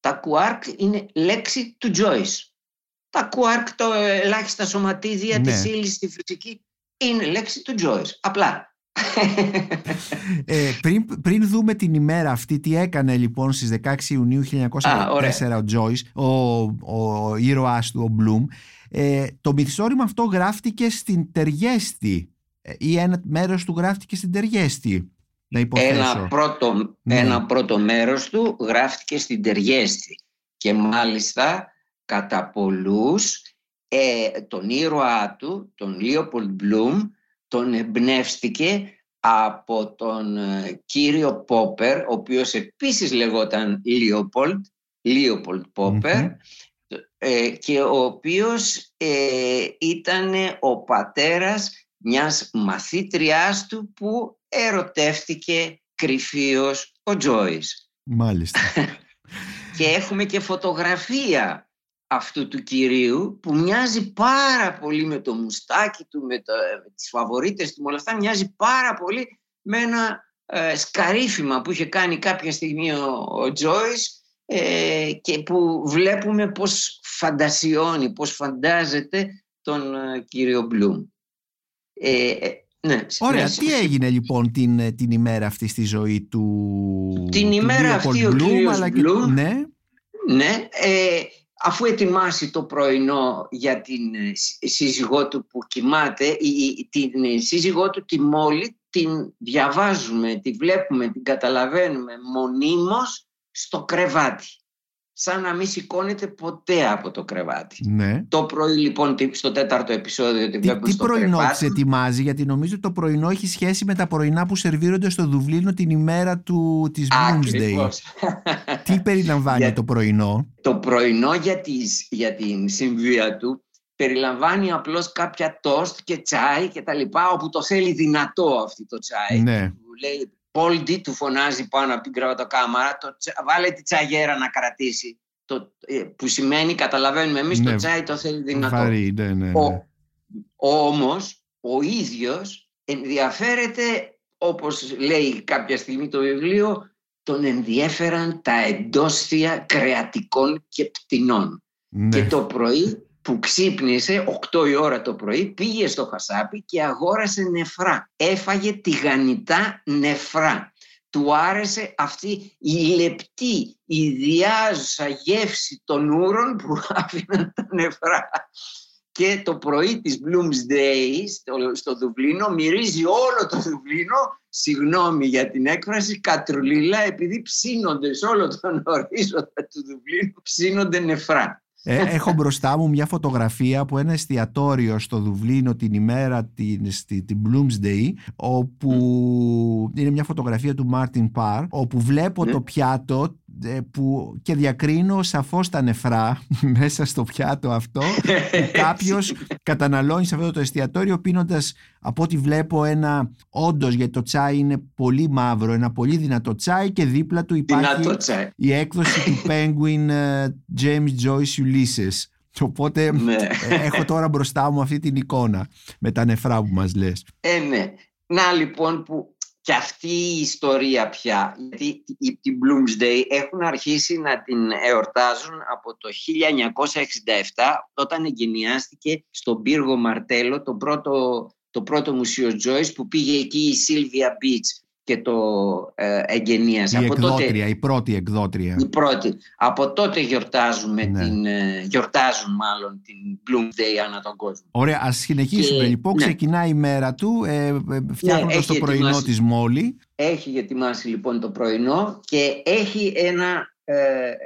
Τα κουάρκ είναι λέξη του Τζόις. Τα κουάρκ, το ελάχιστα σωματίδια ναι. της ύλης στη φυσική, είναι λέξη του Τζόις. Απλά. ε, πριν, πριν δούμε την ημέρα αυτή, τι έκανε λοιπόν στις δεκαέξι Ιουνίου χίλια εννιακόσια τέσσερα Α, ο Τζόις, ο, ο ήρωάς του, ο Μπλουμ. Ε, το μυθιστόρημα αυτό γράφτηκε στην Τεργέστη, ή ένα μέρος του γράφτηκε στην Τεργέστη, να υποθέσω. Ένα πρώτο, ναι. ένα πρώτο μέρος του γράφτηκε στην Τεργέστη και μάλιστα κατά πολλούς ε, τον ήρωά του, τον Leopold Bloom, τον εμπνεύστηκε από τον ε, κύριο Πόπερ, ο οποίος επίσης λεγόταν Leopold, Leopold Popper, mm-hmm. ε, και ο οποίος ε, ήταν ο πατέρας μιας μαθήτριάς του που ερωτεύτηκε κρυφίως ο Τζόις. Μάλιστα. Και έχουμε και φωτογραφία αυτού του κυρίου που μοιάζει πάρα πολύ με το μουστάκι του, με, το, με τις φαβορίτες του, με όλα αυτά, μοιάζει πάρα πολύ με ένα ε, σκαρίφημα που είχε κάνει κάποια στιγμή ο, ο Τζόις ε, και που βλέπουμε πώς φαντασιώνει, πώς φαντάζεται τον ε, κύριο Μπλουμ. Ε, ναι, Ωραία, ναι, τι ναι. έγινε λοιπόν την, την ημέρα αυτή στη ζωή του Την του ημέρα αυτή ο κύριος Μπλουμ, ναι, ναι ε, αφού ετοιμάσει το πρωινό για την σύζυγό του που κοιμάται, την σύζυγό του τη Μόλι την διαβάζουμε, τη βλέπουμε, την καταλαβαίνουμε μονίμως στο κρεβάτι. Σαν να μην σηκώνεται ποτέ από το κρεβάτι. Ναι. Το πρωί λοιπόν στο τέταρτο επεισόδιο τη βλέπουμε στο κρεβάτι. Τι πρωινό της ετοιμάζει, γιατί νομίζω το πρωινό έχει σχέση με τα πρωινά που σερβίρονται στο Δουβλίνο την ημέρα του, της Bloomsday. Τι περιλαμβάνει για, το πρωινό? Το πρωινό για, τις, για την συμβία του περιλαμβάνει απλώς κάποια τοστ και τσάι και τα λοιπά, όπου το θέλει δυνατό αυτό το τσάι. Ναι. Που λέει, Πόλντι του φωνάζει πάνω από την κρεβατοκάμαρα, το τσα... βάλε τη τσαγέρα να κρατήσει. Το... Που σημαίνει, καταλαβαίνουμε εμείς, ναι, το τσάι το θέλει δυνατό. Βαρύ, ναι, ναι, ναι. Ο... Όμως, ο ίδιος ενδιαφέρεται, όπως λέει κάποια στιγμή το βιβλίο, τον ενδιέφεραν τα εντόσθια κρεατικών και πτηνών. Ναι. Και το πρωί που ξύπνησε, οκτώ η ώρα το πρωί, πήγε στο χασάπι και αγόρασε νεφρά. Έφαγε τηγανιτά νεφρά. Του άρεσε αυτή η λεπτή, ιδιάζουσα γεύση των ούρων που άφηναν τα νεφρά. Και το πρωί της Bloomsday στο, στο Δουβλίνο μυρίζει όλο το Δουβλίνο, συγγνώμη για την έκφραση, κατρουλίλα, επειδή ψήνονται σε όλο τον ορίζοντα του Δουβλίνου, ψήνονται νεφρά. Ε, έχω μπροστά μου μια φωτογραφία από ένα εστιατόριο στο Δουβλίνο την ημέρα την, την, την Bloomsday, όπου mm. είναι μια φωτογραφία του Martin Parr, όπου βλέπω mm. το πιάτο που, και διακρίνω σαφώς τα νεφρά μέσα στο πιάτο αυτό που κάποιος καταναλώνει σε αυτό το εστιατόριο, πίνοντας από ό,τι βλέπω ένα, όντως, γιατί το τσάι είναι πολύ μαύρο, ένα πολύ δυνατό τσάι, και δίπλα του υπάρχει η έκδοση του Penguin uh, James Joyce Ulysses. Οπότε έχω τώρα μπροστά μου αυτή την εικόνα με τα νεφρά που μας λες. Ε, ναι. Να λοιπόν που και αυτή η ιστορία πια, γιατί την Bloomsday έχουν αρχίσει να την εορτάζουν από το χίλια εννιακόσια εξήντα επτά, όταν εγκαινιάστηκε στον πύργο Μαρτέλο το πρώτο, το πρώτο μουσείο Τζόις, που πήγε εκεί η Sylvia Beach και το ε, εγκαινίασε. Η από εκδότρια, τότε, η πρώτη εκδότρια. Η πρώτη. Από τότε γιορτάζουμε, ναι, την, ε, γιορτάζουν μάλλον την Bloomsday ανά τον κόσμο. Ωραία, ας συνεχίσουμε. Και, λοιπόν, ναι, ξεκινάει η μέρα του, ε, ε, φτιάχνοντας, ναι, το πρωινό ετοιμάσει, της Μόλι. Έχει ετοιμάσει λοιπόν το πρωινό και έχει ένα, ε,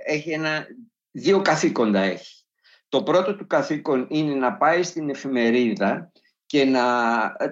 έχει ένα, δύο καθήκοντα έχει. Το πρώτο του καθήκον είναι να πάει στην εφημερίδα και να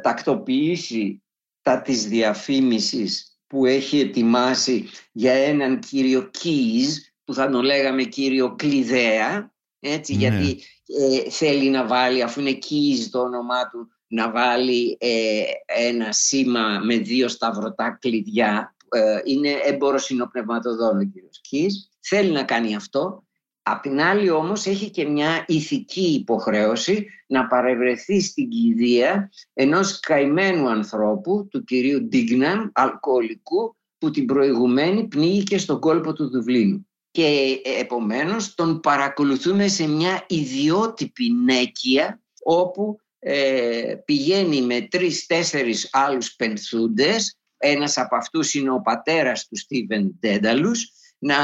τακτοποιήσει τα της διαφήμισης που έχει ετοιμάσει για έναν κύριο Κίης, που θα τον λέγαμε κύριο Κλειδέα, έτσι, ναι, γιατί ε, θέλει να βάλει, αφού είναι Κίης το όνομά του, να βάλει ε, ένα σήμα με δύο σταυρωτά κλειδιά. Ε, είναι έμπορος υνοπνευματοδών ο κύριος Κίης. Θέλει να κάνει αυτό. Απ' την άλλη όμως έχει και μια ηθική υποχρέωση να παρευρεθεί στην κηδεία ενός καημένου ανθρώπου, του κυρίου Ντίγναμ, αλκοολικού, που την προηγουμένη πνίγηκε στον κόλπο του Δουβλίνου. Και επομένως τον παρακολουθούμε σε μια ιδιότυπη νέκεια, όπου ε, πηγαίνει με τρεις-τέσσερις άλλους πενθούντες, ένας από αυτούς είναι ο πατέρας του Στίβεν Ντένταλους, να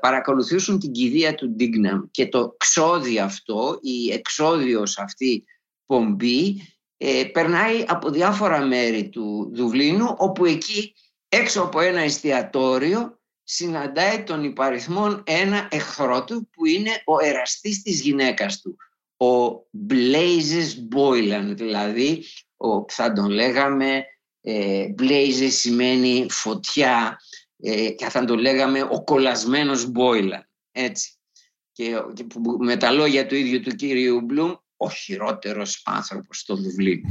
παρακολουθήσουν την κηδεία του Ντίγναμ. Και το ξόδι αυτό, η εξόδιος αυτή πομπή, ε, περνάει από διάφορα μέρη του Δουβλίνου, όπου εκεί έξω από ένα εστιατόριο συναντάει τον υπαριθμόν ένα εχθρό του, που είναι ο εραστής της γυναίκας του, ο Blazes Boylan, δηλαδή ο, θα τον λέγαμε ε, Blazes σημαίνει φωτιά, και θα το λέγαμε ο κολλασμένος Μπόιλαν, έτσι, και με τα λόγια του ίδιου του κύριου Μπλουμ, ο χειρότερος άνθρωπος στο Δουβλίνο.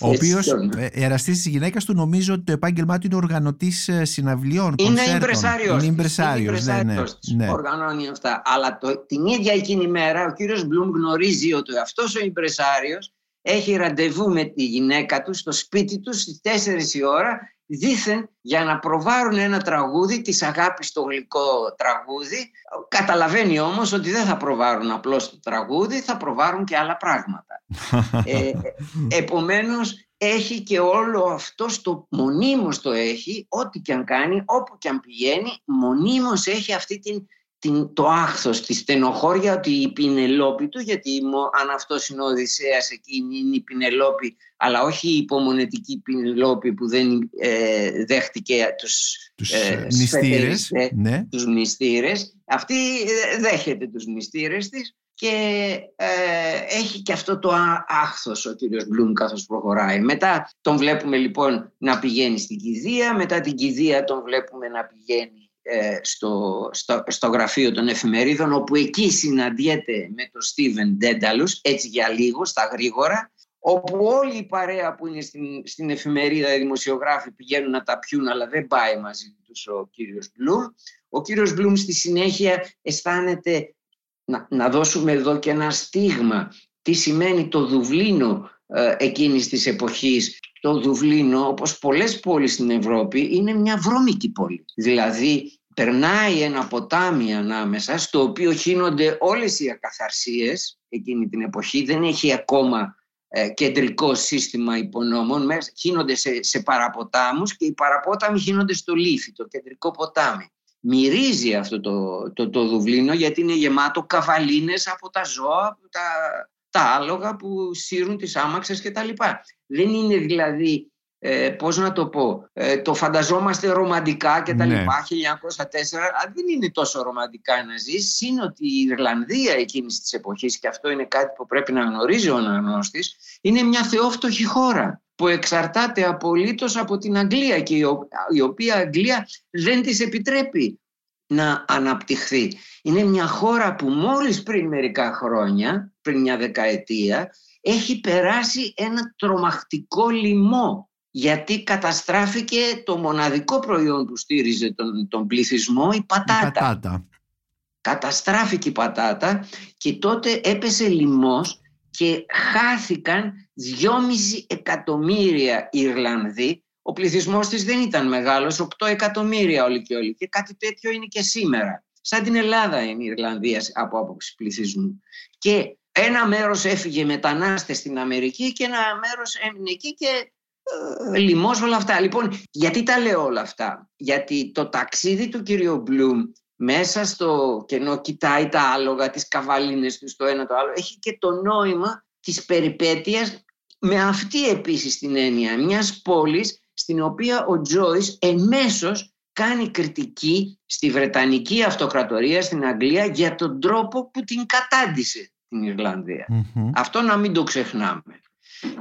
Ο οποίος εραστής της γυναίκας του, νομίζω ότι το επάγγελμά του είναι οργανωτής συναυλιών, είναι εμπρεσάριος, είναι εμπρεσάριος, ναι, ναι, ναι, οργανώνει αυτά. Αλλά το, την ίδια εκείνη μέρα ο κύριος Μπλουμ γνωρίζει ότι αυτός ο εμπρεσάριος έχει ραντεβού με τη γυναίκα του στο σπίτι του στις τέσσερις η ώρα, δήθεν για να προβάρουν ένα τραγούδι της αγάπης, το γλυκό τραγούδι. Καταλαβαίνει όμως ότι δεν θα προβάρουν απλώς το τραγούδι, θα προβάρουν και άλλα πράγματα. ε, επομένως έχει και όλο αυτό, το μονίμως το έχει, ό,τι και αν κάνει, όπου και αν πηγαίνει, μονίμως έχει αυτή την το άχθος, τη στενοχώρια ότι η Πινελόπη του, γιατί αν αυτός είναι ο Οδυσσέας, εκείνη είναι η Πινελόπη, αλλά όχι η υπομονετική Πινελόπη που δεν ε, δέχτηκε τους, τους ε, μνηστήρες, ε, ναι. τους μνηστήρες. Αυτή δέχεται τους μνηστήρες της και ε, έχει και αυτό το άχθος ο κύριος Μπλουμ καθώς προχωράει. Μετά τον βλέπουμε λοιπόν να πηγαίνει στην κηδεία, μετά την κηδεία τον βλέπουμε να πηγαίνει Στο, στο, στο γραφείο των εφημερίδων, όπου εκεί συναντιέται με τον Stephen Dedalus, έτσι για λίγο στα γρήγορα, όπου όλη η παρέα που είναι στην, στην εφημερίδα, οι δημοσιογράφοι πηγαίνουν να τα πιούν, αλλά δεν πάει μαζί τους ο κύριος Bloom. Ο κύριος Bloom στη συνέχεια αισθάνεται να, να δώσουμε εδώ και ένα στίγμα τι σημαίνει το Δουβλίνο ε, εκείνης της εποχής. Το Δουβλίνο, όπως πολλές πόλεις στην Ευρώπη, είναι μια βρώμικη πόλη. Δηλαδή περνάει ένα ποτάμι ανάμεσα, στο οποίο χύνονται όλες οι ακαθαρσίες εκείνη την εποχή. Δεν έχει ακόμα ε, κεντρικό σύστημα υπονόμων. Χύνονται σε, σε παραποτάμους και οι παραπόταμοι χύνονται στο Λίφι, το κεντρικό ποτάμι. Μυρίζει αυτό το, το, το Δουβλίνο, γιατί είναι γεμάτο καβαλίνες από τα ζώα, από τα, τα άλογα που σύρουν τις άμαξες κτλ. Δεν είναι δηλαδή... Ε, πώς να το πω, ε, το φανταζόμαστε ρομαντικά και τα ναι. λοιπά, χίλια εννιακόσια τέσσερα, δεν είναι τόσο ρομαντικά να ζεις, είναι ότι η Ιρλανδία εκείνης της εποχής, και αυτό είναι κάτι που πρέπει να γνωρίζει ο αναγνώστης, είναι μια θεόφτωχη χώρα που εξαρτάται απολύτως από την Αγγλία και η οποία Αγγλία δεν της επιτρέπει να αναπτυχθεί. Είναι μια χώρα που μόλις πριν μερικά χρόνια, πριν μια δεκαετία, έχει περάσει ένα τρομακτικό λοιμό, γιατί καταστράφηκε το μοναδικό προϊόν που στήριζε τον, τον πληθυσμό, η πατάτα. η πατάτα. Καταστράφηκε η πατάτα και τότε έπεσε λοιμός και χάθηκαν δυόμισι εκατομμύρια Ιρλανδοί. Ο πληθυσμός της δεν ήταν μεγάλος, οκτώ εκατομμύρια όλοι και όλοι. Και κάτι τέτοιο είναι και σήμερα. Σαν την Ελλάδα είναι η Ιρλανδία από άποψη πληθυσμού. Και ένα μέρος έφυγε μετανάστες στην Αμερική και ένα μέρος έμεινε εκεί και... λοιμός όλα αυτά. Λοιπόν, γιατί τα λέω όλα αυτά? Γιατί το ταξίδι του κυρίου Μπλουμ μέσα στο κενό, κοιτάει τα άλογα, τις καβαλίνες του, το ένα το άλλο, έχει και το νόημα της περιπέτειας, με αυτή επίσης την έννοια μιας πόλης στην οποία ο Τζόις εμέσως κάνει κριτική στη Βρετανική Αυτοκρατορία, στην Αγγλία, για τον τρόπο που την κατάντησε την Ιρλανδία. Mm-hmm. Αυτό να μην το ξεχνάμε.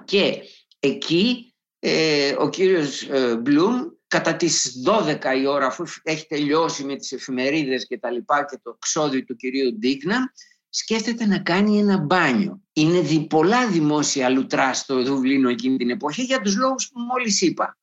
Και εκεί Ε, ο κύριος Μπλουμ ε, κατά τις δώδεκα η ώρα, αφού έχει τελειώσει με τις εφημερίδες και τα λοιπά και το ξόδι του κυρίου Ντίκναμ, σκέφτεται να κάνει ένα μπάνιο. Είναι δι, πολλά δημόσια λουτρά στο Δουβλίνο εκείνη την εποχή, για τους λόγους που μόλις είπα,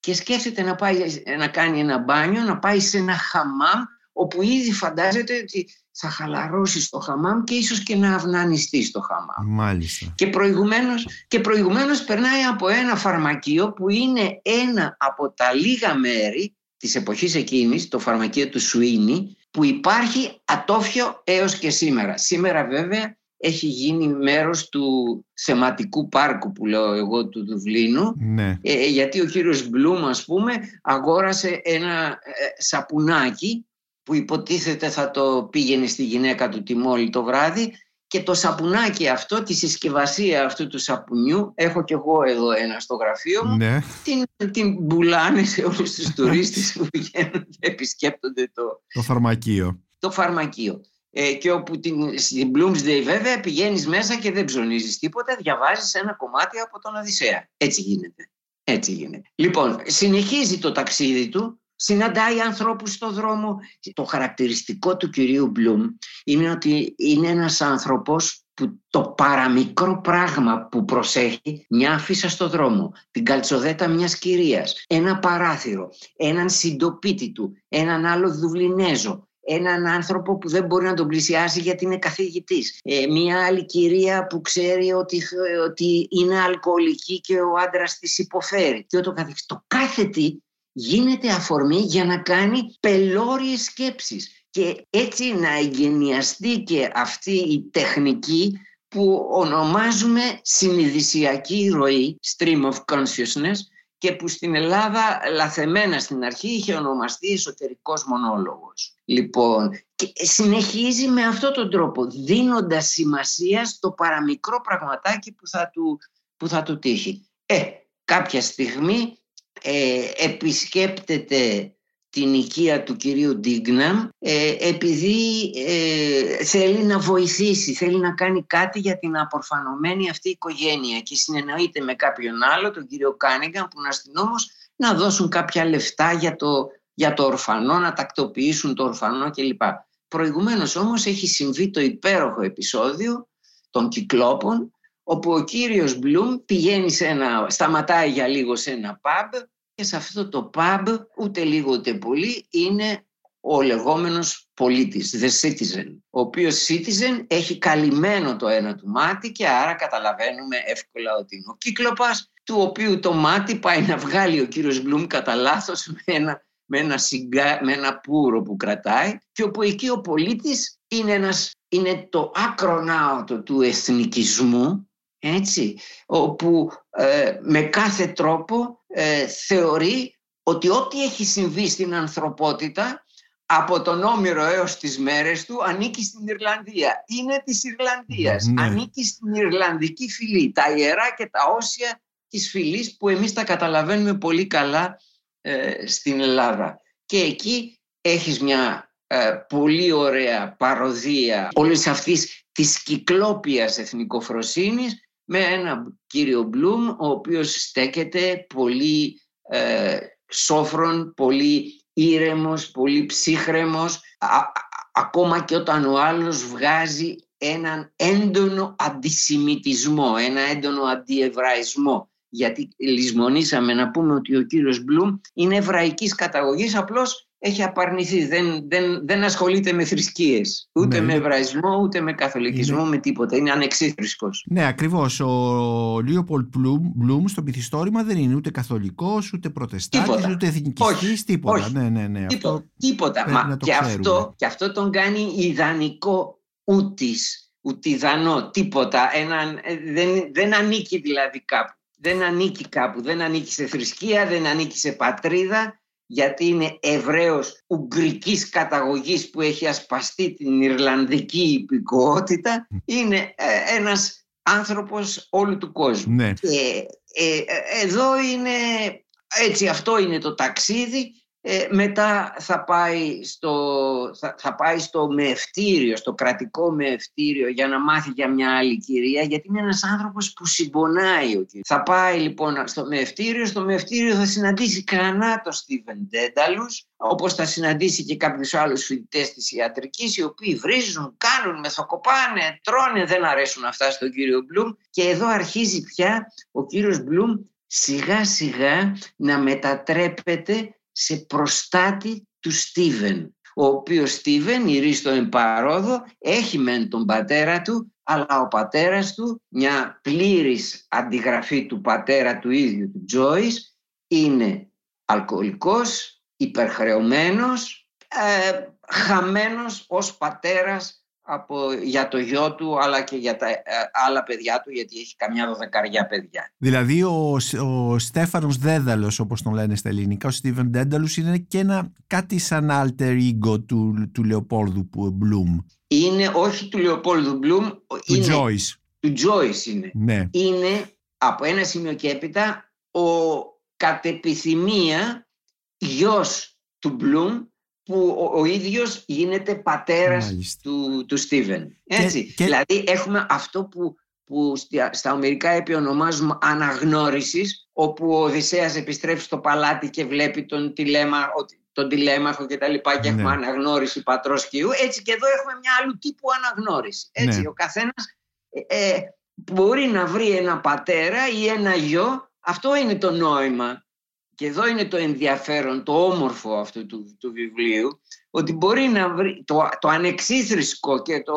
και σκέφτεται να, πάει, να κάνει ένα μπάνιο, να πάει σε ένα χαμάμ, όπου ήδη φαντάζεται ότι θα χαλαρώσει στο χαμάμ και ίσως και να αυνανιστεί στο χαμάμ. Μάλιστα. Και προηγουμένως, και προηγουμένως περνάει από ένα φαρμακείο που είναι ένα από τα λίγα μέρη της εποχής εκείνης, το φαρμακείο του Σουίνι, που υπάρχει ατόφιο έως και σήμερα. Σήμερα βέβαια έχει γίνει μέρος του θεματικού πάρκου που λέω εγώ του Δουβλίνου, ναι. ε, γιατί ο κύριος Μπλουμ, ας πούμε, αγόρασε ένα ε, σαπουνάκι που υποτίθεται θα το πήγαινε στη γυναίκα του τη Μόλι το βράδυ, και το σαπουνάκι αυτό, τη συσκευασία αυτού του σαπουνιού, έχω κι εγώ εδώ ένα στο γραφείο μου, ναι. την, την μπουλάνε σε όλους τους τουρίστες που πηγαίνουν και επισκέπτονται το, το φαρμακείο. Το φαρμακείο. Ε, και όπου την, στην Bloomsday βέβαια πηγαίνεις μέσα και δεν ψωνίζεις τίποτα, διαβάζεις ένα κομμάτι από τον Οδυσσέα. Έτσι γίνεται. Έτσι γίνεται. Λοιπόν, συνεχίζει το ταξίδι του, συναντάει ανθρώπους στο δρόμο. Το χαρακτηριστικό του κυρίου Μπλουμ είναι ότι είναι ένας άνθρωπος που το παραμικρό πράγμα που προσέχει, μια φύσα στο δρόμο, την καλτσοδέτα μιας κυρίας, ένα παράθυρο, έναν συντοπίτη του, έναν άλλο Δουβλινέζο, έναν άνθρωπο που δεν μπορεί να τον πλησιάσει γιατί είναι καθηγητής, ε, μια άλλη κυρία που ξέρει ότι, ότι είναι αλκοολική και ο άντρας της υποφέρει, και ό, το, καθεξ, το κάθε τι γίνεται αφορμή για να κάνει πελώριες σκέψεις και έτσι να εγγενιαστεί και αυτή η τεχνική που ονομάζουμε συνειδησιακή ροή, stream of consciousness, και που στην Ελλάδα λαθεμένα στην αρχή είχε ονομαστεί εσωτερικός μονόλογος. Λοιπόν, Και συνεχίζει με αυτόν τον τρόπο, δίνοντας σημασία στο παραμικρό πραγματάκι που θα του, που θα του τύχει. Ε, κάποια στιγμή ε, επισκέπτεται την οικία του κυρίου Ντίγκναμ ε, επειδή ε, θέλει να βοηθήσει, θέλει να κάνει κάτι για την απορφανωμένη αυτή οικογένεια και συνεννοείται με κάποιον άλλο, τον κύριο Κάνιγκαν, που είναι αστυνόμος, να δώσουν κάποια λεφτά για το, για το ορφανό, να τακτοποιήσουν το ορφανό κλπ. Προηγουμένως όμως έχει συμβεί το υπέροχο επεισόδιο των Κυκλώπων, όπου ο κύριος Μπλουμ πηγαίνει σε ένα, σταματάει για λίγο σε ένα pub, και σε αυτό το pub ούτε λίγο ούτε πολύ είναι ο λεγόμενος πολίτης, the citizen, ο οποίος citizen έχει καλυμμένο το ένα του μάτι και άρα καταλαβαίνουμε εύκολα ότι είναι ο Κύκλοπας, του οποίου το μάτι πάει να βγάλει ο κύριος Μπλουμ κατά λάθος με ένα, με ένα, σιγκα, με ένα πουρο που κρατάει, και όπου εκεί ο πολίτης είναι, ένας, είναι το άκρονάωτο του εθνικισμού, έτσι, όπου ε, με κάθε τρόπο ε, θεωρεί ότι ό,τι έχει συμβεί στην ανθρωπότητα από τον Όμηρο έως τις μέρες του ανήκει στην Ιρλανδία, είναι της Ιρλανδίας, ναι. Ανήκει στην Ιρλανδική φυλή, τα ιερά και τα όσια της φυλής που εμείς τα καταλαβαίνουμε πολύ καλά ε, στην Ελλάδα. Και εκεί έχεις μια ε, πολύ ωραία παροδία όλης αυτής της κυκλόπιας εθνικοφροσύνης, με έναν κύριο Μπλουμ ο οποίος στέκεται πολύ ε, σόφρον, πολύ ήρεμος, πολύ ψύχρεμος, α, α, ακόμα και όταν ο άλλος βγάζει έναν έντονο αντισημιτισμό, ένα έντονο αντιεβραϊσμό, γιατί λησμονήσαμε να πούμε ότι ο κύριος Μπλουμ είναι εβραϊκής καταγωγής, απλώς έχει απαρνηθεί, δεν, δεν, δεν ασχολείται με θρησκείες, ούτε ναι. με εβραϊσμό, ούτε με καθολικισμό, είναι... με τίποτα. Είναι ανεξίθρησκος. Ναι, ακριβώς. Ο Λίοπολντ Μπλουμ στο μυθιστόρημα δεν είναι ούτε καθολικός, ούτε προτεστάτης, ούτε εθνικιστής, τίποτα. Όχι. Ναι, ναι, ναι. Τίπο, αυτό τίποτα. Μα και αυτό, και αυτό τον κάνει ιδανικό ούτης, ουτιδανό, τίποτα. Έναν, δεν, δεν ανήκει δηλαδή κάπου. Δεν ανήκει κάπου. Δεν ανήκει σε θρησκεία, δεν ανήκει σε πατρίδα, γιατί είναι Εβραίος ουγγρικής καταγωγής που έχει ασπαστεί την Ιρλανδική υπηκότητα, είναι ένας άνθρωπος όλου του κόσμου. Ναι. Και, ε, εδώ είναι, έτσι αυτό είναι το ταξίδι, ε, μετά θα πάει, στο, θα, θα πάει στο μεευτήριο, στο κρατικό μεευτήριο για να μάθει για μια άλλη κυρία, γιατί είναι ένας άνθρωπος που συμπονάει ο κύριος. Θα πάει λοιπόν στο μεευτήριο, στο μεευτήριο θα συναντήσει ξανά τον Στίβεν Ντένταλους, όπως θα συναντήσει και κάποιους άλλους φοιτητές της ιατρικής, οι οποίοι βρίζουν, κάνουν, μεθοκοπάνε, τρώνε, δεν αρέσουν αυτά στον κύριο Μπλουμ, και εδώ αρχίζει πια ο κύριος Μπλουμ σιγά σιγά να μετατρέπεται σε προστάτη του Στίβεν, ο οποίος Στίβεν, ηρίστο εν παρόδο, έχει μεν τον πατέρα του, αλλά ο πατέρας του, μια πλήρης αντιγραφή του πατέρα του ίδιου του Τζόις, είναι αλκοολικός, υπερχρεωμένος, ε, χαμένος ως πατέρας από, για το γιο του, αλλά και για τα ε, άλλα παιδιά του, γιατί έχει καμιά δωδεκαριά παιδιά. Δηλαδή ο, ο Στέφανος Δέδαλος, όπως τον λένε στα ελληνικά, ο Στίβεν Δένταλους, είναι και ένα κάτι σαν alter ego του, του Λεοπόλδου Μπλουμ. Είναι όχι του Λεοπόλδου Μπλουμ, του Τζόις. Του Τζόις είναι. Ναι. Είναι από ένα σημείο και έπειτα ο κατ' επιθυμία γιος του Μπλουμ, που ο, ο ίδιος γίνεται πατέρας Μάλιστα. του, του Στίβεν. Έτσι. Και, δηλαδή και... έχουμε αυτό που, που στα ομηρικά επιονομάζουμε αναγνώρισης, όπου ο Οδυσσέας επιστρέφει στο παλάτι και βλέπει τον, τηλέμα, τον τηλέμαχο και τα λοιπά, και ναι. έχουμε αναγνώριση πατρός και ιού. Έτσι και εδώ έχουμε μια άλλου τύπου αναγνώριση. Έτσι. Ναι. Ο καθένας ε, μπορεί να βρει ένα πατέρα ή ένα γιο. Αυτό είναι το νόημα. Και εδώ είναι το ενδιαφέρον, το όμορφο αυτού του, του βιβλίου, ότι μπορεί να βρει το, το ανεξίθρησκο και το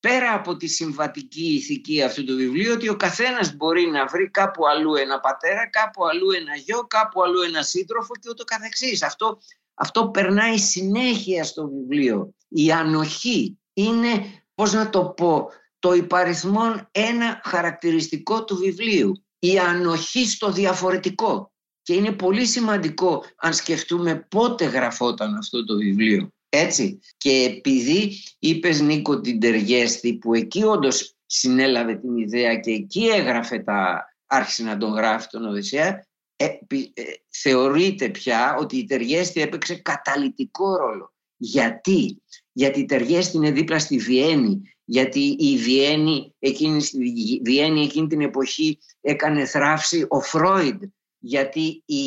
πέρα από τη συμβατική ηθική αυτού του βιβλίου, ότι ο καθένας μπορεί να βρει κάπου αλλού ένα πατέρα, κάπου αλλού ένα γιο, κάπου αλλού ένα σύντροφο και ούτω καθεξής. Αυτό, αυτό περνάει συνέχεια στο βιβλίο. Η ανοχή είναι, πώς να το πω, το υπαριθμόν ένα χαρακτηριστικό του βιβλίου. Η ανοχή στο διαφορετικό. Και είναι πολύ σημαντικό αν σκεφτούμε πότε γραφόταν αυτό το βιβλίο. Έτσι. Και επειδή είπες, Νίκο, την Τεργέστη, που εκεί όντως συνέλαβε την ιδέα και εκεί έγραφε τα, άρχισε να τον γράφει τον Οδυσσέα, ε, ε, θεωρείται πια ότι η Τεργέστη έπαιξε καταλυτικό ρόλο. Γιατί? Γιατί η Τεργέστη είναι δίπλα στη Βιέννη, γιατί η Βιέννη εκείνη, η Βιέννη εκείνη την εποχή έκανε θράψη ο Φρόιντ, γιατί η,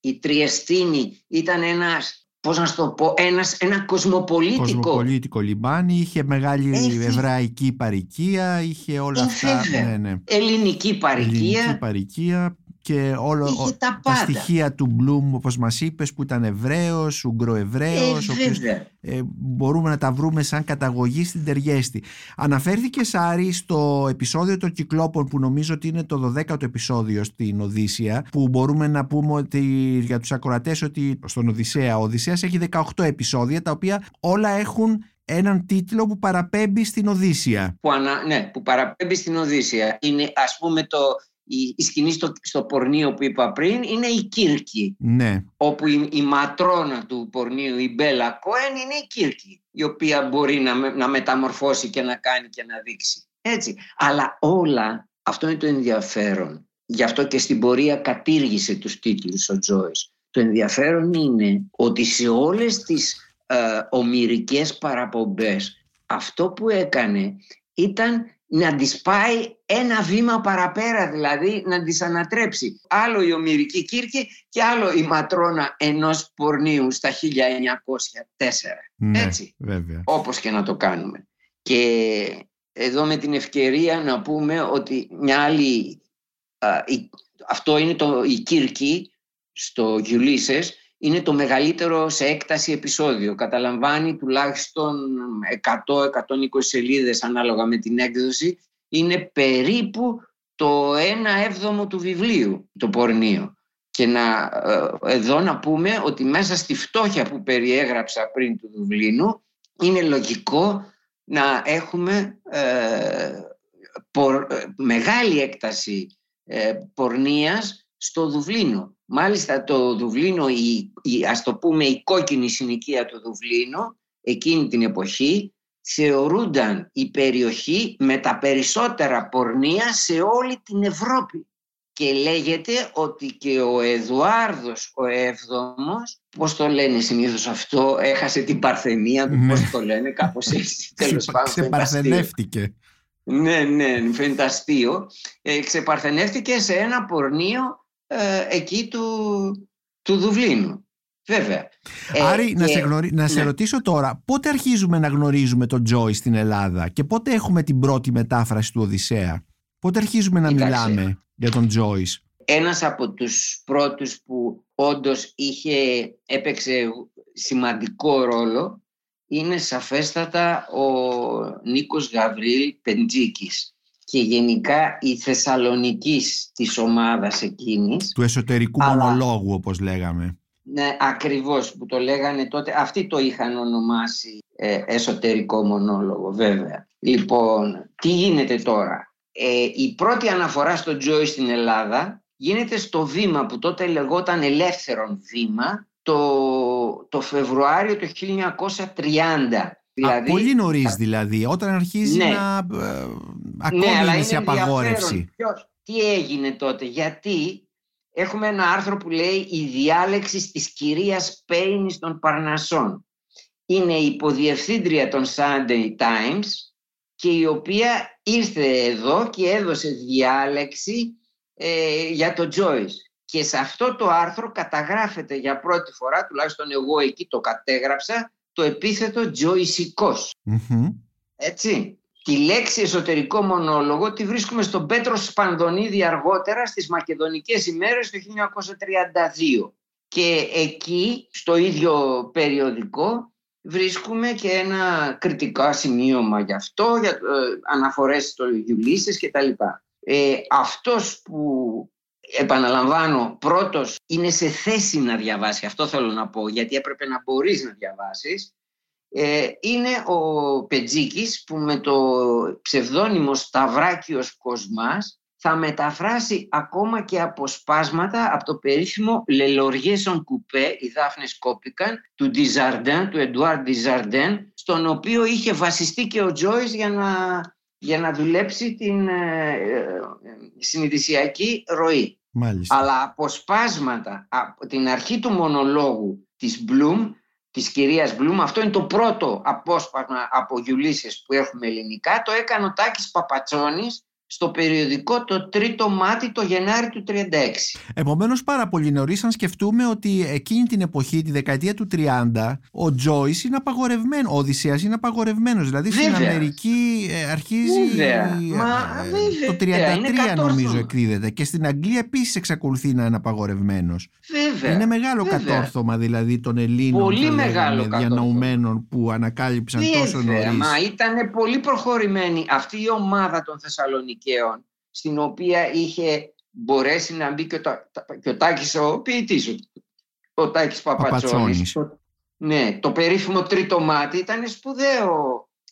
η Τριεστίνη ήταν ένας, πώς να το πω, ένας, ένα κοσμοπολίτικο. κοσμοπολίτικο λιμάνι, είχε μεγάλη Έχει. εβραϊκή παροικία, είχε όλα Είχε. αυτά. Ναι, ναι. Ελληνική παροικία. Ελληνική παροικία και όλα τα, τα στοιχεία του Μπλουμ, όπως μας είπες, που ήταν Εβραίος, Ουγγροεβραίος. Ε, οποίος, ε, μπορούμε να τα βρούμε σαν καταγωγή στην Τεργέστη. Αναφέρθηκες, Άρη, στο επεισόδιο των Κυκλόπων, που νομίζω ότι είναι το δωδέκατο επεισόδιο στην Οδύσσεια, που μπορούμε να πούμε ότι, για τους ακροατές, ότι στον Οδυσσέα, ο Οδυσσέας έχει δεκαοκτώ επεισόδια, τα οποία όλα έχουν έναν τίτλο που παραπέμπει στην Οδύσσεια. Που ανα, ναι, που παραπέμπει στην Οδύσσεια. Είναι, ας πούμε, το... η σκηνή στο, στο πορνείο που είπα πριν είναι η Κύρκη, ναι. Όπου η, η ματρόνα του πορνείου, η Μπέλα Κόεν, είναι η Κύρκη, η οποία μπορεί να, με, να μεταμορφώσει και να κάνει και να δείξει. Έτσι. Αλλά όλα, αυτό είναι το ενδιαφέρον. Γι' αυτό και στην πορεία κατήργησε τους τίτλους ο Τζόις. Το ενδιαφέρον είναι ότι σε όλες τις ε, ομηρικές παραπομπές αυτό που έκανε ήταν... να τις πάει ένα βήμα παραπέρα, δηλαδή να τις ανατρέψει. Άλλο η ομηρική Κύρκη και άλλο η ματρόνα ενός πορνείου στα χίλια εννιακόσια τέσσερα. Ναι, έτσι, βέβαια. Όπως και να το κάνουμε. Και εδώ με την ευκαιρία να πούμε ότι μια άλλη... Α, η, αυτό είναι το, η Κύρκη στο Ulysses, είναι το μεγαλύτερο σε έκταση επεισόδιο. Καταλαμβάνει τουλάχιστον εκατό με εκατόν είκοσι σελίδες ανάλογα με την έκδοση. Είναι περίπου το ένα έβδομο του βιβλίου, το πορνείο. Και να, εδώ να πούμε ότι μέσα στη φτώχεια που περιέγραψα πριν του Δουβλίνου, είναι λογικό να έχουμε ε, πορ, μεγάλη έκταση ε, πορνείας στο Δουβλίνο. Μάλιστα το Δουβλίνο, η, η, ας το πούμε η κόκκινη συνοικία του Δουβλίνου, εκείνη την εποχή θεωρούνταν η περιοχή με τα περισσότερα πορνεία σε όλη την Ευρώπη. Και λέγεται ότι και ο Εδουάρδος ο έβδομος, πώς το λένε συνήθως αυτό, έχασε την παρθενία του, πώς το λένε κάπως έτσι, τέλος πάντων. Ξεπαρθενεύτηκε. Ναι, ναι, φαίνεται αστείο. Ε, ξεπαρθενεύτηκε σε ένα πορνείο Ε, εκεί του, του Δουβλίνου. Βέβαια. Άρη, ε, να, και... σε γνωρι... να σε ναι. ρωτήσω τώρα, πότε αρχίζουμε να γνωρίζουμε τον Τζόι στην Ελλάδα και πότε έχουμε την πρώτη μετάφραση του Οδυσσέα? Πότε αρχίζουμε να Ήταξε. μιλάμε για τον Τζόι? Ένας από τους πρώτους που όντως είχε, έπαιξε σημαντικό ρόλο είναι σαφέστατα ο Νίκος Γαβριήλ Πεντζίκης. Και γενικά η Θεσσαλονικής της ομάδας εκείνης. Του εσωτερικού αλλά, μονολόγου, όπως λέγαμε. Ναι, ακριβώς, που το λέγανε τότε. Αυτοί το είχαν ονομάσει ε, εσωτερικό μονόλογο, βέβαια. Λοιπόν, τι γίνεται τώρα? Ε, η πρώτη αναφορά στο Joyce στην Ελλάδα γίνεται στο βήμα που τότε λεγόταν Ελεύθερον Βήμα, το, το Φεβρουάριο του χίλια εννιακόσια τριάντα. Δηλαδή, α, πολύ νωρίς δηλαδή, όταν αρχίζει ναι. να ε, ακόμη ναι, σε απαγόρευση. Ποιος, τι έγινε τότε, γιατί έχουμε ένα άρθρο που λέει «Η διάλεξη της κυρίας Πέινης των Παρνασσών». Είναι υποδιευθύντρια των Sunday Times και η οποία ήρθε εδώ και έδωσε διάλεξη ε, για το Joyce. Και σε αυτό το άρθρο καταγράφεται για πρώτη φορά, τουλάχιστον εγώ εκεί το κατέγραψα, το επίθετο «τζοϊσικός». Mm-hmm. Έτσι. Τη λέξη «εσωτερικό μονόλογο» τη βρίσκουμε στον Πέτρο Σπανδονίδη αργότερα, στις Μακεδονικές ημέρες του χίλια εννιακόσια τριάντα δύο. Και εκεί, στο ίδιο περιοδικό, βρίσκουμε και ένα κριτικό σημείωμα γι' αυτό, για ε, αναφορές στο Ulysses κτλ. Ε, αυτός που, επαναλαμβάνω, πρώτος είναι σε θέση να διαβάσει, αυτό θέλω να πω, γιατί έπρεπε να μπορείς να διαβάσεις, ε, είναι ο Πεντζίκης, που με το ψευδόνυμο Σταυράκιος Κοσμάς θα μεταφράσει ακόμα και αποσπάσματα από το περίφημο «Les lauriers sont coupés», οι δάφνες κόπηκαν, του Ντιζαρντέν, του Εντουάρ Ντιζαρντέν, στον οποίο είχε βασιστεί και ο Τζόις για να, για να δουλέψει την ε, ε, συνειδησιακή ροή. Μάλιστα. Αλλά αποσπάσματα από την αρχή του μονολόγου της Bloom, της κυρίας Bloom, αυτό είναι το πρώτο απόσπασμα από Ulysses που έχουμε ελληνικά, το έκανε ο Τάκης Παπατσόνης στο περιοδικό το τρίτο μάτι το Γενάρη του χίλια εννιακόσια τριάντα έξι. Επομένως πάρα πολύ νωρίς αν σκεφτούμε ότι εκείνη την εποχή, τη δεκαετία του τριάντα, ο Τζόις είναι απαγορευμένος, ο Οδυσσέας είναι απαγορευμένος. Δηλαδή βέβαια. Στην Αμερική αρχίζει βέβαια. Η... Μα, το χίλια εννιακόσια τριάντα τρία νομίζω εκδίδεται και στην Αγγλία επίσης εξακολουθεί να είναι απαγορευμένος. Βέβαια. Είναι μεγάλο βέβαια. Κατόρθωμα δηλαδή των Ελλήνων πολύ μεγάλο διανοουμένων που ανακάλυψαν βέβαια. Τόσο νωρίς. Μα ήταν πολύ προχωρημένη αυτή η ομάδα των Θεσσαλονικαίων, στην οποία είχε μπορέσει να μπει και ο, και ο Τάκης ο ποιητής, ο Τάκης Παπατσόνης. Το, ναι, το περίφημο τρίτο μάτι ήταν σπουδαίο,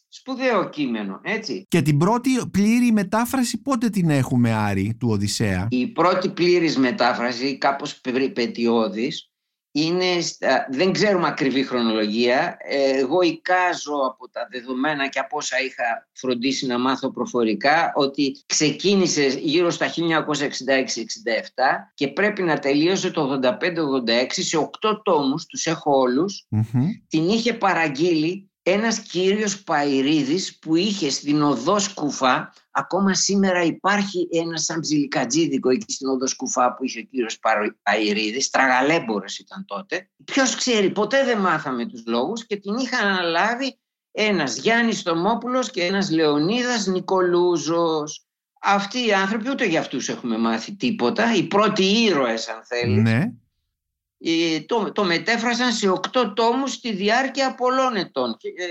σπουδαίο κείμενο, έτσι. Και την πρώτη πλήρη μετάφραση πότε την έχουμε, Άρη, του Οδυσσέα? Η πρώτη πλήρης μετάφραση, κάπως περιπετειώδης, είναι στα, δεν ξέρουμε ακριβή χρονολογία. Εγώ εικάζω από τα δεδομένα και από όσα είχα φροντίσει να μάθω προφορικά ότι ξεκίνησε γύρω στα χίλια εννιακόσια εξήντα έξι εξήντα επτά και πρέπει να τελείωσε το ογδόντα πέντε ογδόντα έξι σε οκτώ τόμους, τους έχω όλους. Mm-hmm. Την είχε παραγγείλει ένας κύριος Παϊρίδης που είχε στην Οδό Σκουφά, ακόμα σήμερα υπάρχει ένα σαμψιλικατζίδικο εκεί στην Οδό Σκουφά που είχε ο κύριος Παϊρίδης, τραγαλέμπορος ήταν τότε. Ποιος ξέρει, ποτέ δεν μάθαμε τους λόγους, και την είχαν αναλάβει ένας Γιάννης Θωμόπουλος και ένας Λεωνίδας Νικολούζος. Αυτοί οι άνθρωποι ούτε για αυτούς έχουμε μάθει τίποτα, οι πρώτοι ήρωες αν θέλει. Ναι. Το, το μετέφρασαν σε οκτώ τόμους στη διάρκεια πολλών ετών. Ε,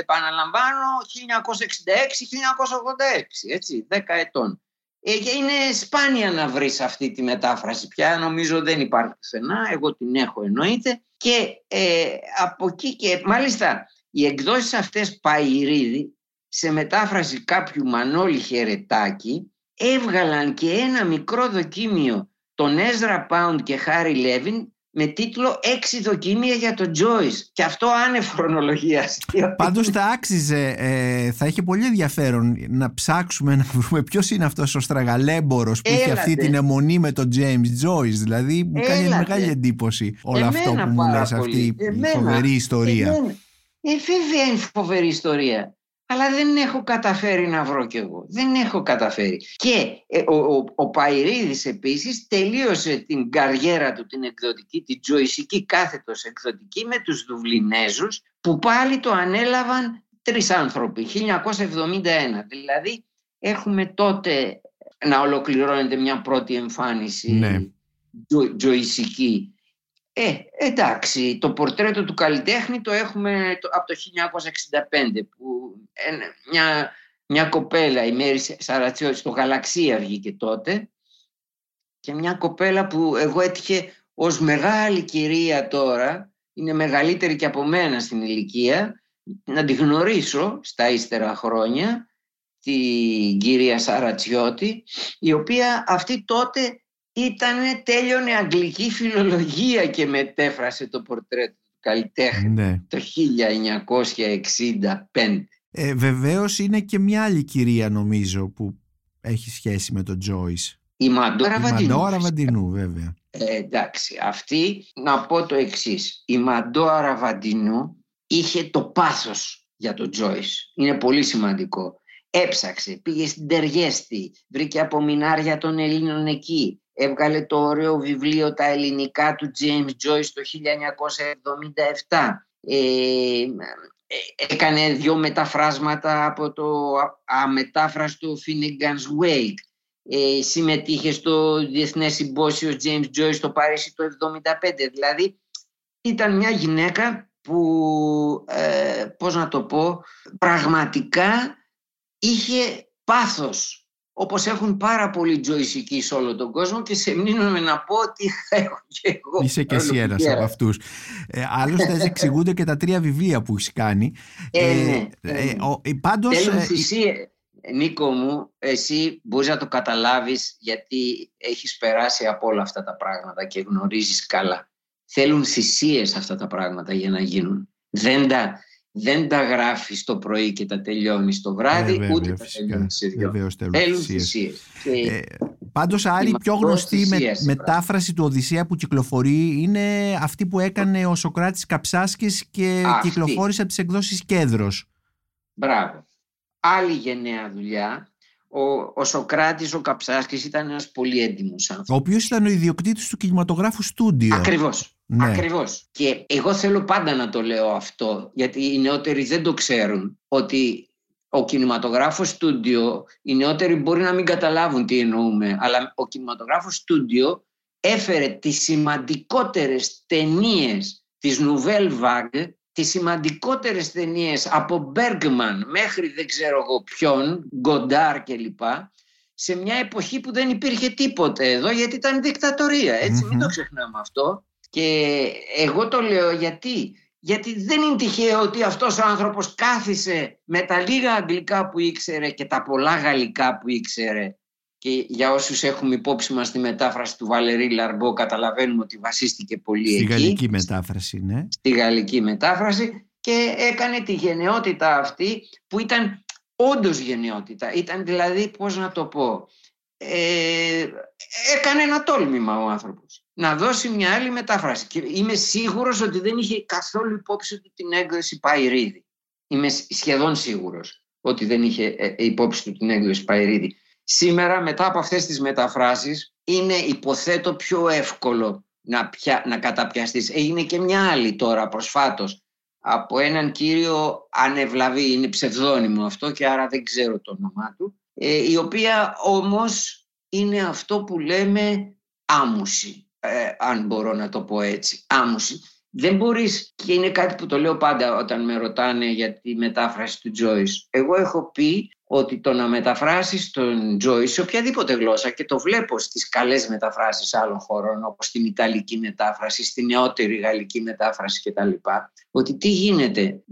επαναλαμβάνω, χίλια εννιακόσια εξήντα έξι με χίλια εννιακόσια ογδόντα έξι, έτσι, δέκα ετών. Ε, και είναι σπάνια να βρεις αυτή τη μετάφραση πια, νομίζω δεν υπάρχει πουθενά, εγώ την έχω εννοείται. Και ε, από εκεί και μάλιστα οι εκδόσεις αυτές Παϊρίδη, σε μετάφραση κάποιου Μανώλη Χερετάκη, έβγαλαν και ένα μικρό δοκίμιο τον Ezra Pound και Χάρι Λέβιν με τίτλο «Έξι δοκίμια για τον Joyce». Και αυτό άνευ χρονολογίας. Πάντως θα άξιζε, ε, θα είχε πολύ ενδιαφέρον να ψάξουμε να βρούμε ποιος είναι αυτός ο στραγαλέμπορος που Έλατε. Είχε αυτή την αιμονή με τον James Joyce. Δηλαδή μου κάνει μεγάλη εντύπωση όλο εμένα αυτό που μου λες, αυτή εμένα, η φοβερή ιστορία. Εμένα. Ε, βέβαια είναι φοβερή ιστορία. Αλλά δεν έχω καταφέρει να βρω κι εγώ. Δεν έχω καταφέρει. Και ο, ο, ο Παϊρίδης επίσης τελείωσε την καριέρα του, την εκδοτική, την τζοϊσική κάθετος εκδοτική, με τους Δουβλινέζους, που πάλι το ανέλαβαν τρεις άνθρωποι, χίλια εννιακόσια εβδομήντα ένα. Δηλαδή έχουμε τότε να ολοκληρώνεται μια πρώτη εμφάνιση ναι. τζο, τζοϊσική. Ε, εντάξει, το πορτρέτο του καλλιτέχνη το έχουμε από το χίλια εννιακόσια εξήντα πέντε που μια, μια κοπέλα, η Μέρη Σαρατσιώτη, στο Γαλαξία βγήκε τότε, και μια κοπέλα που εγώ έτυχε ως μεγάλη κυρία τώρα, είναι μεγαλύτερη και από μένα στην ηλικία, να τη γνωρίσω στα ύστερα χρόνια, την κυρία Σαρατσιώτη, η οποία αυτή τότε ήτανε, τέλειωνε αγγλική φιλολογία και μετέφρασε το πορτρέτο του καλλιτέχνη ναι. το χίλια εννιακόσια εξήντα πέντε. Ε, βεβαίως είναι και μια άλλη κυρία νομίζω που έχει σχέση με τον Τζόις. Η Μαντό Αραβαντινού βέβαια. Ε, εντάξει, αυτή να πω το εξής. Η Μαντό Αραβαντινού είχε το πάθος για τον Τζόις. Είναι πολύ σημαντικό. Έψαξε, πήγε στην Τεργέστη, βρήκε απομεινάρια των Ελλήνων εκεί. Έβγαλε το ωραίο βιβλίο τα ελληνικά του James Joyce το χίλια εννιακόσια εβδομήντα επτά. Ε, έκανε δύο μεταφράσματα από το αμετάφραστο Finnegan's Wake. Ε, συμμετείχε στο Διεθνές Συμπόσιο James Joyce στο Παρίσι το εβδομήντα πέντε. Δηλαδή ήταν μια γυναίκα που, ε, πώς να το πω, πραγματικά είχε πάθος. Όπως έχουν πάρα πολλοί τζοϊσικοί σε όλο τον κόσμο, και σε μείνουμε να πω ότι έχω και εγώ. Είσαι και εσύ ένας από αυτούς. Ε, άλλωστε εξηγούνται και τα τρία βιβλία που έχεις κάνει. Ε, ε, ναι, ε, ναι. Ε, ο, πάντως, Τέλος θυσίες. Νίκο μου, εσύ μπορείς να το καταλάβεις γιατί έχεις περάσει από όλα αυτά τα πράγματα και γνωρίζεις καλά. Θέλουν θυσίες αυτά τα πράγματα για να γίνουν. Δεν τα, δεν τα γράφεις το πρωί και τα τελειώνεις το βράδυ, βέβαια, ούτε τα τελειώνεις σε δυο. Θέλουν θυσίες. θυσίες. Ε, πάντως, Άρη, πιο γνωστή με, μετάφραση του Οδυσσέα που κυκλοφορεί είναι αυτή που έκανε ο Σοκράτης Καψάσκης και αυτή κυκλοφόρησε από τις εκδόσεις Κέδρος. Μπράβο. Άλλη γενναία δουλειά. Ο, ο Σοκράτης, ο Καψάσκης ήταν ένας πολύ έντιμος άνθρωπος. Ο οποίος ήταν ο ιδιοκτήτης του κινηματογράφου στούντιο. Ακριβώς. Ναι. Ακριβώς. Και εγώ θέλω πάντα να το λέω αυτό, γιατί οι νεότεροι δεν το ξέρουν, ότι ο κινηματογράφος στούντιο, οι νεότεροι μπορεί να μην καταλάβουν τι εννοούμε, αλλά ο κινηματογράφος στούντιο έφερε τις σημαντικότερες ταινίες της Nouvelle Vague, τις σημαντικότερες ταινίες από Μπέργκμαν μέχρι δεν ξέρω εγώ ποιον, Γκοντάρ κλπ, σε μια εποχή που δεν υπήρχε τίποτε εδώ, γιατί ήταν δικτατορία, έτσι, mm-hmm. μην το ξεχνάμε αυτό. Και εγώ το λέω γιατί γιατί δεν είναι τυχαίο ότι αυτός ο άνθρωπος κάθισε με τα λίγα αγγλικά που ήξερε και τα πολλά γαλλικά που ήξερε. Και για όσους έχουμε υπόψη μας τη μετάφραση του Βαλερί Λαρμπό, καταλαβαίνουμε ότι βασίστηκε πολύ στη εκεί. Στη γαλλική μετάφραση, ναι. Στη γαλλική μετάφραση, και έκανε τη γενναιότητα αυτή που ήταν όντως γενναιότητα. Ήταν δηλαδή, πώς να το πω, ε, έκανε ένα τόλμημα ο άνθρωπος να δώσει μια άλλη μετάφραση. Και είμαι σίγουρος ότι δεν είχε καθόλου υπόψη του την έκδοση Παϊρίδη. Είμαι σχεδόν σίγουρος ότι δεν είχε υπόψη του την έκδοση Παϊρίδη. Σήμερα, μετά από αυτές τις μεταφράσεις, είναι, υποθέτω, πιο εύκολο να, πια, να καταπιαστείς. Έγινε και μια άλλη τώρα προσφάτως από έναν κύριο ανευλαβή, είναι ψευδόνυμο αυτό και άρα δεν ξέρω το όνομά του, ε, η οποία όμως είναι αυτό που λέμε άμουση, ε, αν μπορώ να το πω έτσι, άμουση. Δεν μπορείς, και είναι κάτι που το λέω πάντα όταν με ρωτάνε για τη μετάφραση του Joyce. Εγώ έχω πει ότι το να μεταφράσεις τον Joyce σε οποιαδήποτε γλώσσα, και το βλέπω στις καλές μεταφράσεις άλλων χωρών, όπως στην Ιταλική μετάφραση, στην νεότερη Γαλλική μετάφραση κτλ, ότι τι γίνεται,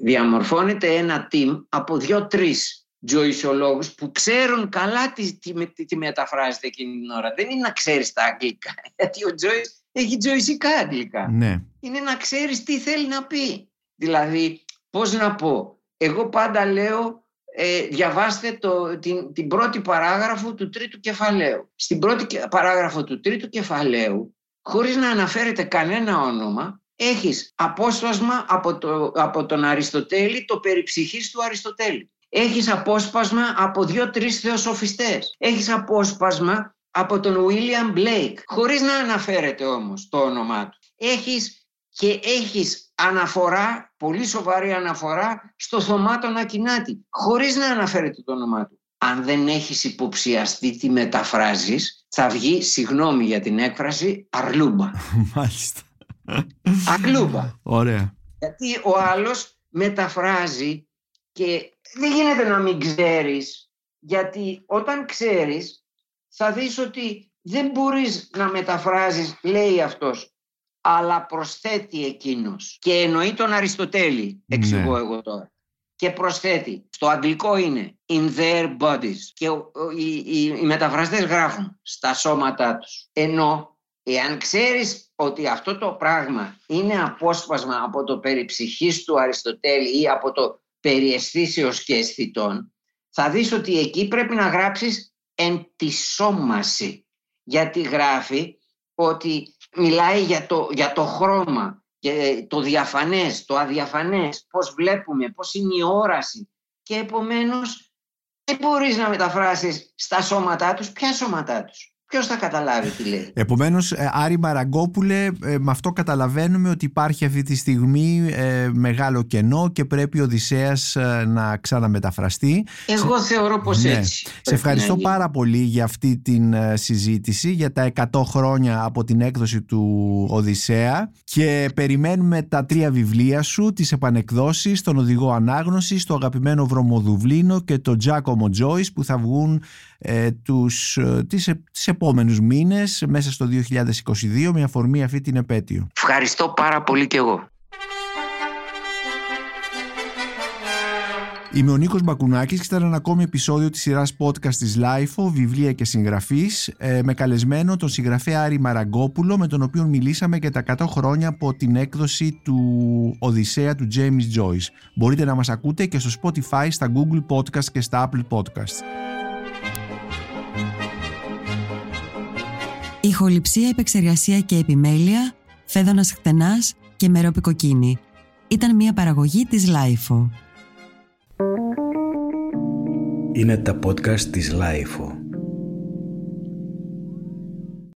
διαμορφώνεται ένα team από δύο-τρεις Joyceολόγους που ξέρουν καλά τι, τι, τι μεταφράζεται εκείνη την ώρα. Δεν είναι να ξέρεις τα αγγλικά, γιατί ο Joyce έχει τζοϊσικά αγγλικά. Ναι. Είναι να ξέρεις τι θέλει να πει. Δηλαδή, πώς να πω, εγώ πάντα λέω, ε, διαβάστε το, την, την πρώτη παράγραφο του τρίτου κεφαλαίου. Στην πρώτη παράγραφο του τρίτου κεφαλαίου, χωρίς να αναφέρεται κανένα όνομα, έχεις απόσπασμα από, το, από τον Αριστοτέλη, το περιψυχής του Αριστοτέλη. Έχεις απόσπασμα από δύο-τρεις θεοσοφιστές. Έχεις απόσπασμα από τον William Blake, χωρίς να αναφέρεται όμως το όνομά του. Έχεις, και έχεις αναφορά, πολύ σοβαρή αναφορά, στο Θωμά τον Ακινάτη, χωρίς να αναφέρεται το όνομά του. Αν δεν έχεις υποψιαστεί τι μεταφράζεις, θα βγει, συγγνώμη για την έκφραση, αρλούμπα. Μάλιστα. Αρλούμπα. Ωραία. Γιατί ο άλλος μεταφράζει και δεν γίνεται να μην ξέρεις, γιατί όταν ξέρεις, θα δεις ότι δεν μπορείς να μεταφράζεις, λέει αυτός, αλλά προσθέτει εκείνος. Και εννοεί τον Αριστοτέλη, εξηγώ ναι. εγώ τώρα. Και προσθέτει. Στο αγγλικό είναι in their bodies. Και οι, οι, οι μεταφραστές γράφουν στα σώματά τους. Ενώ εάν ξέρεις ότι αυτό το πράγμα είναι απόσπασμα από το περί ψυχής του Αριστοτέλη ή από το περί αισθήσεως και αισθητών, θα δεις ότι εκεί πρέπει να γράψεις εν τη σώμαση, γιατί γράφει ότι μιλάει για το, για το χρώμα, και το διαφανές, το αδιαφανές, πώς βλέπουμε, πώς είναι η όραση, και επομένως δεν μπορείς να μεταφράσεις στα σώματά τους. Ποια σώματά τους? Ποιος θα καταλάβει τι λέει? Επομένως, Άρη Μαραγκόπουλε, με αυτό καταλαβαίνουμε ότι υπάρχει αυτή τη στιγμή ε, μεγάλο κενό και πρέπει ο Οδυσσέας ε, να ξαναμεταφραστεί. Εγώ σε... θεωρώ πως ναι. έτσι. Σε ευχαριστώ πάρα πολύ για αυτή την συζήτηση, για τα εκατό χρόνια από την έκδοση του Οδυσσέα, και περιμένουμε τα τρία βιβλία σου, τις επανεκδόσεις, τον Οδηγό Ανάγνωσης, το αγαπημένο Βρωμοδουβλίνο και τον Τζάκομο Τζόις, που θα βγουν ε, τους, ε, τις, τις επόμενους μήνες μέσα στο δύο χιλιάδες είκοσι δύο, με αφορμή αυτή την επέτειο. Ευχαριστώ πάρα πολύ και εγώ. Είμαι ο Νίκος Μπακουνάκης και ήταν ένα ακόμη επεισόδιο της σειράς podcast της Lifo, βιβλία και συγγραφής, με καλεσμένο τον συγγραφέα Άρη Μαραγκόπουλο, με τον οποίο μιλήσαμε και τα εκατό χρόνια από την έκδοση του Οδυσσέα του James Joyce. Μπορείτε να μας ακούτε και στο Spotify, στα Google Podcast και στα Apple Podcast. Ηχοληψία, επεξεργασία και επιμέλεια, Φέδωνας Χτενάς και Μερόπη Κοκκίνη. Ήταν μια παραγωγή της Lifo. Είναι τα podcast της Lifo.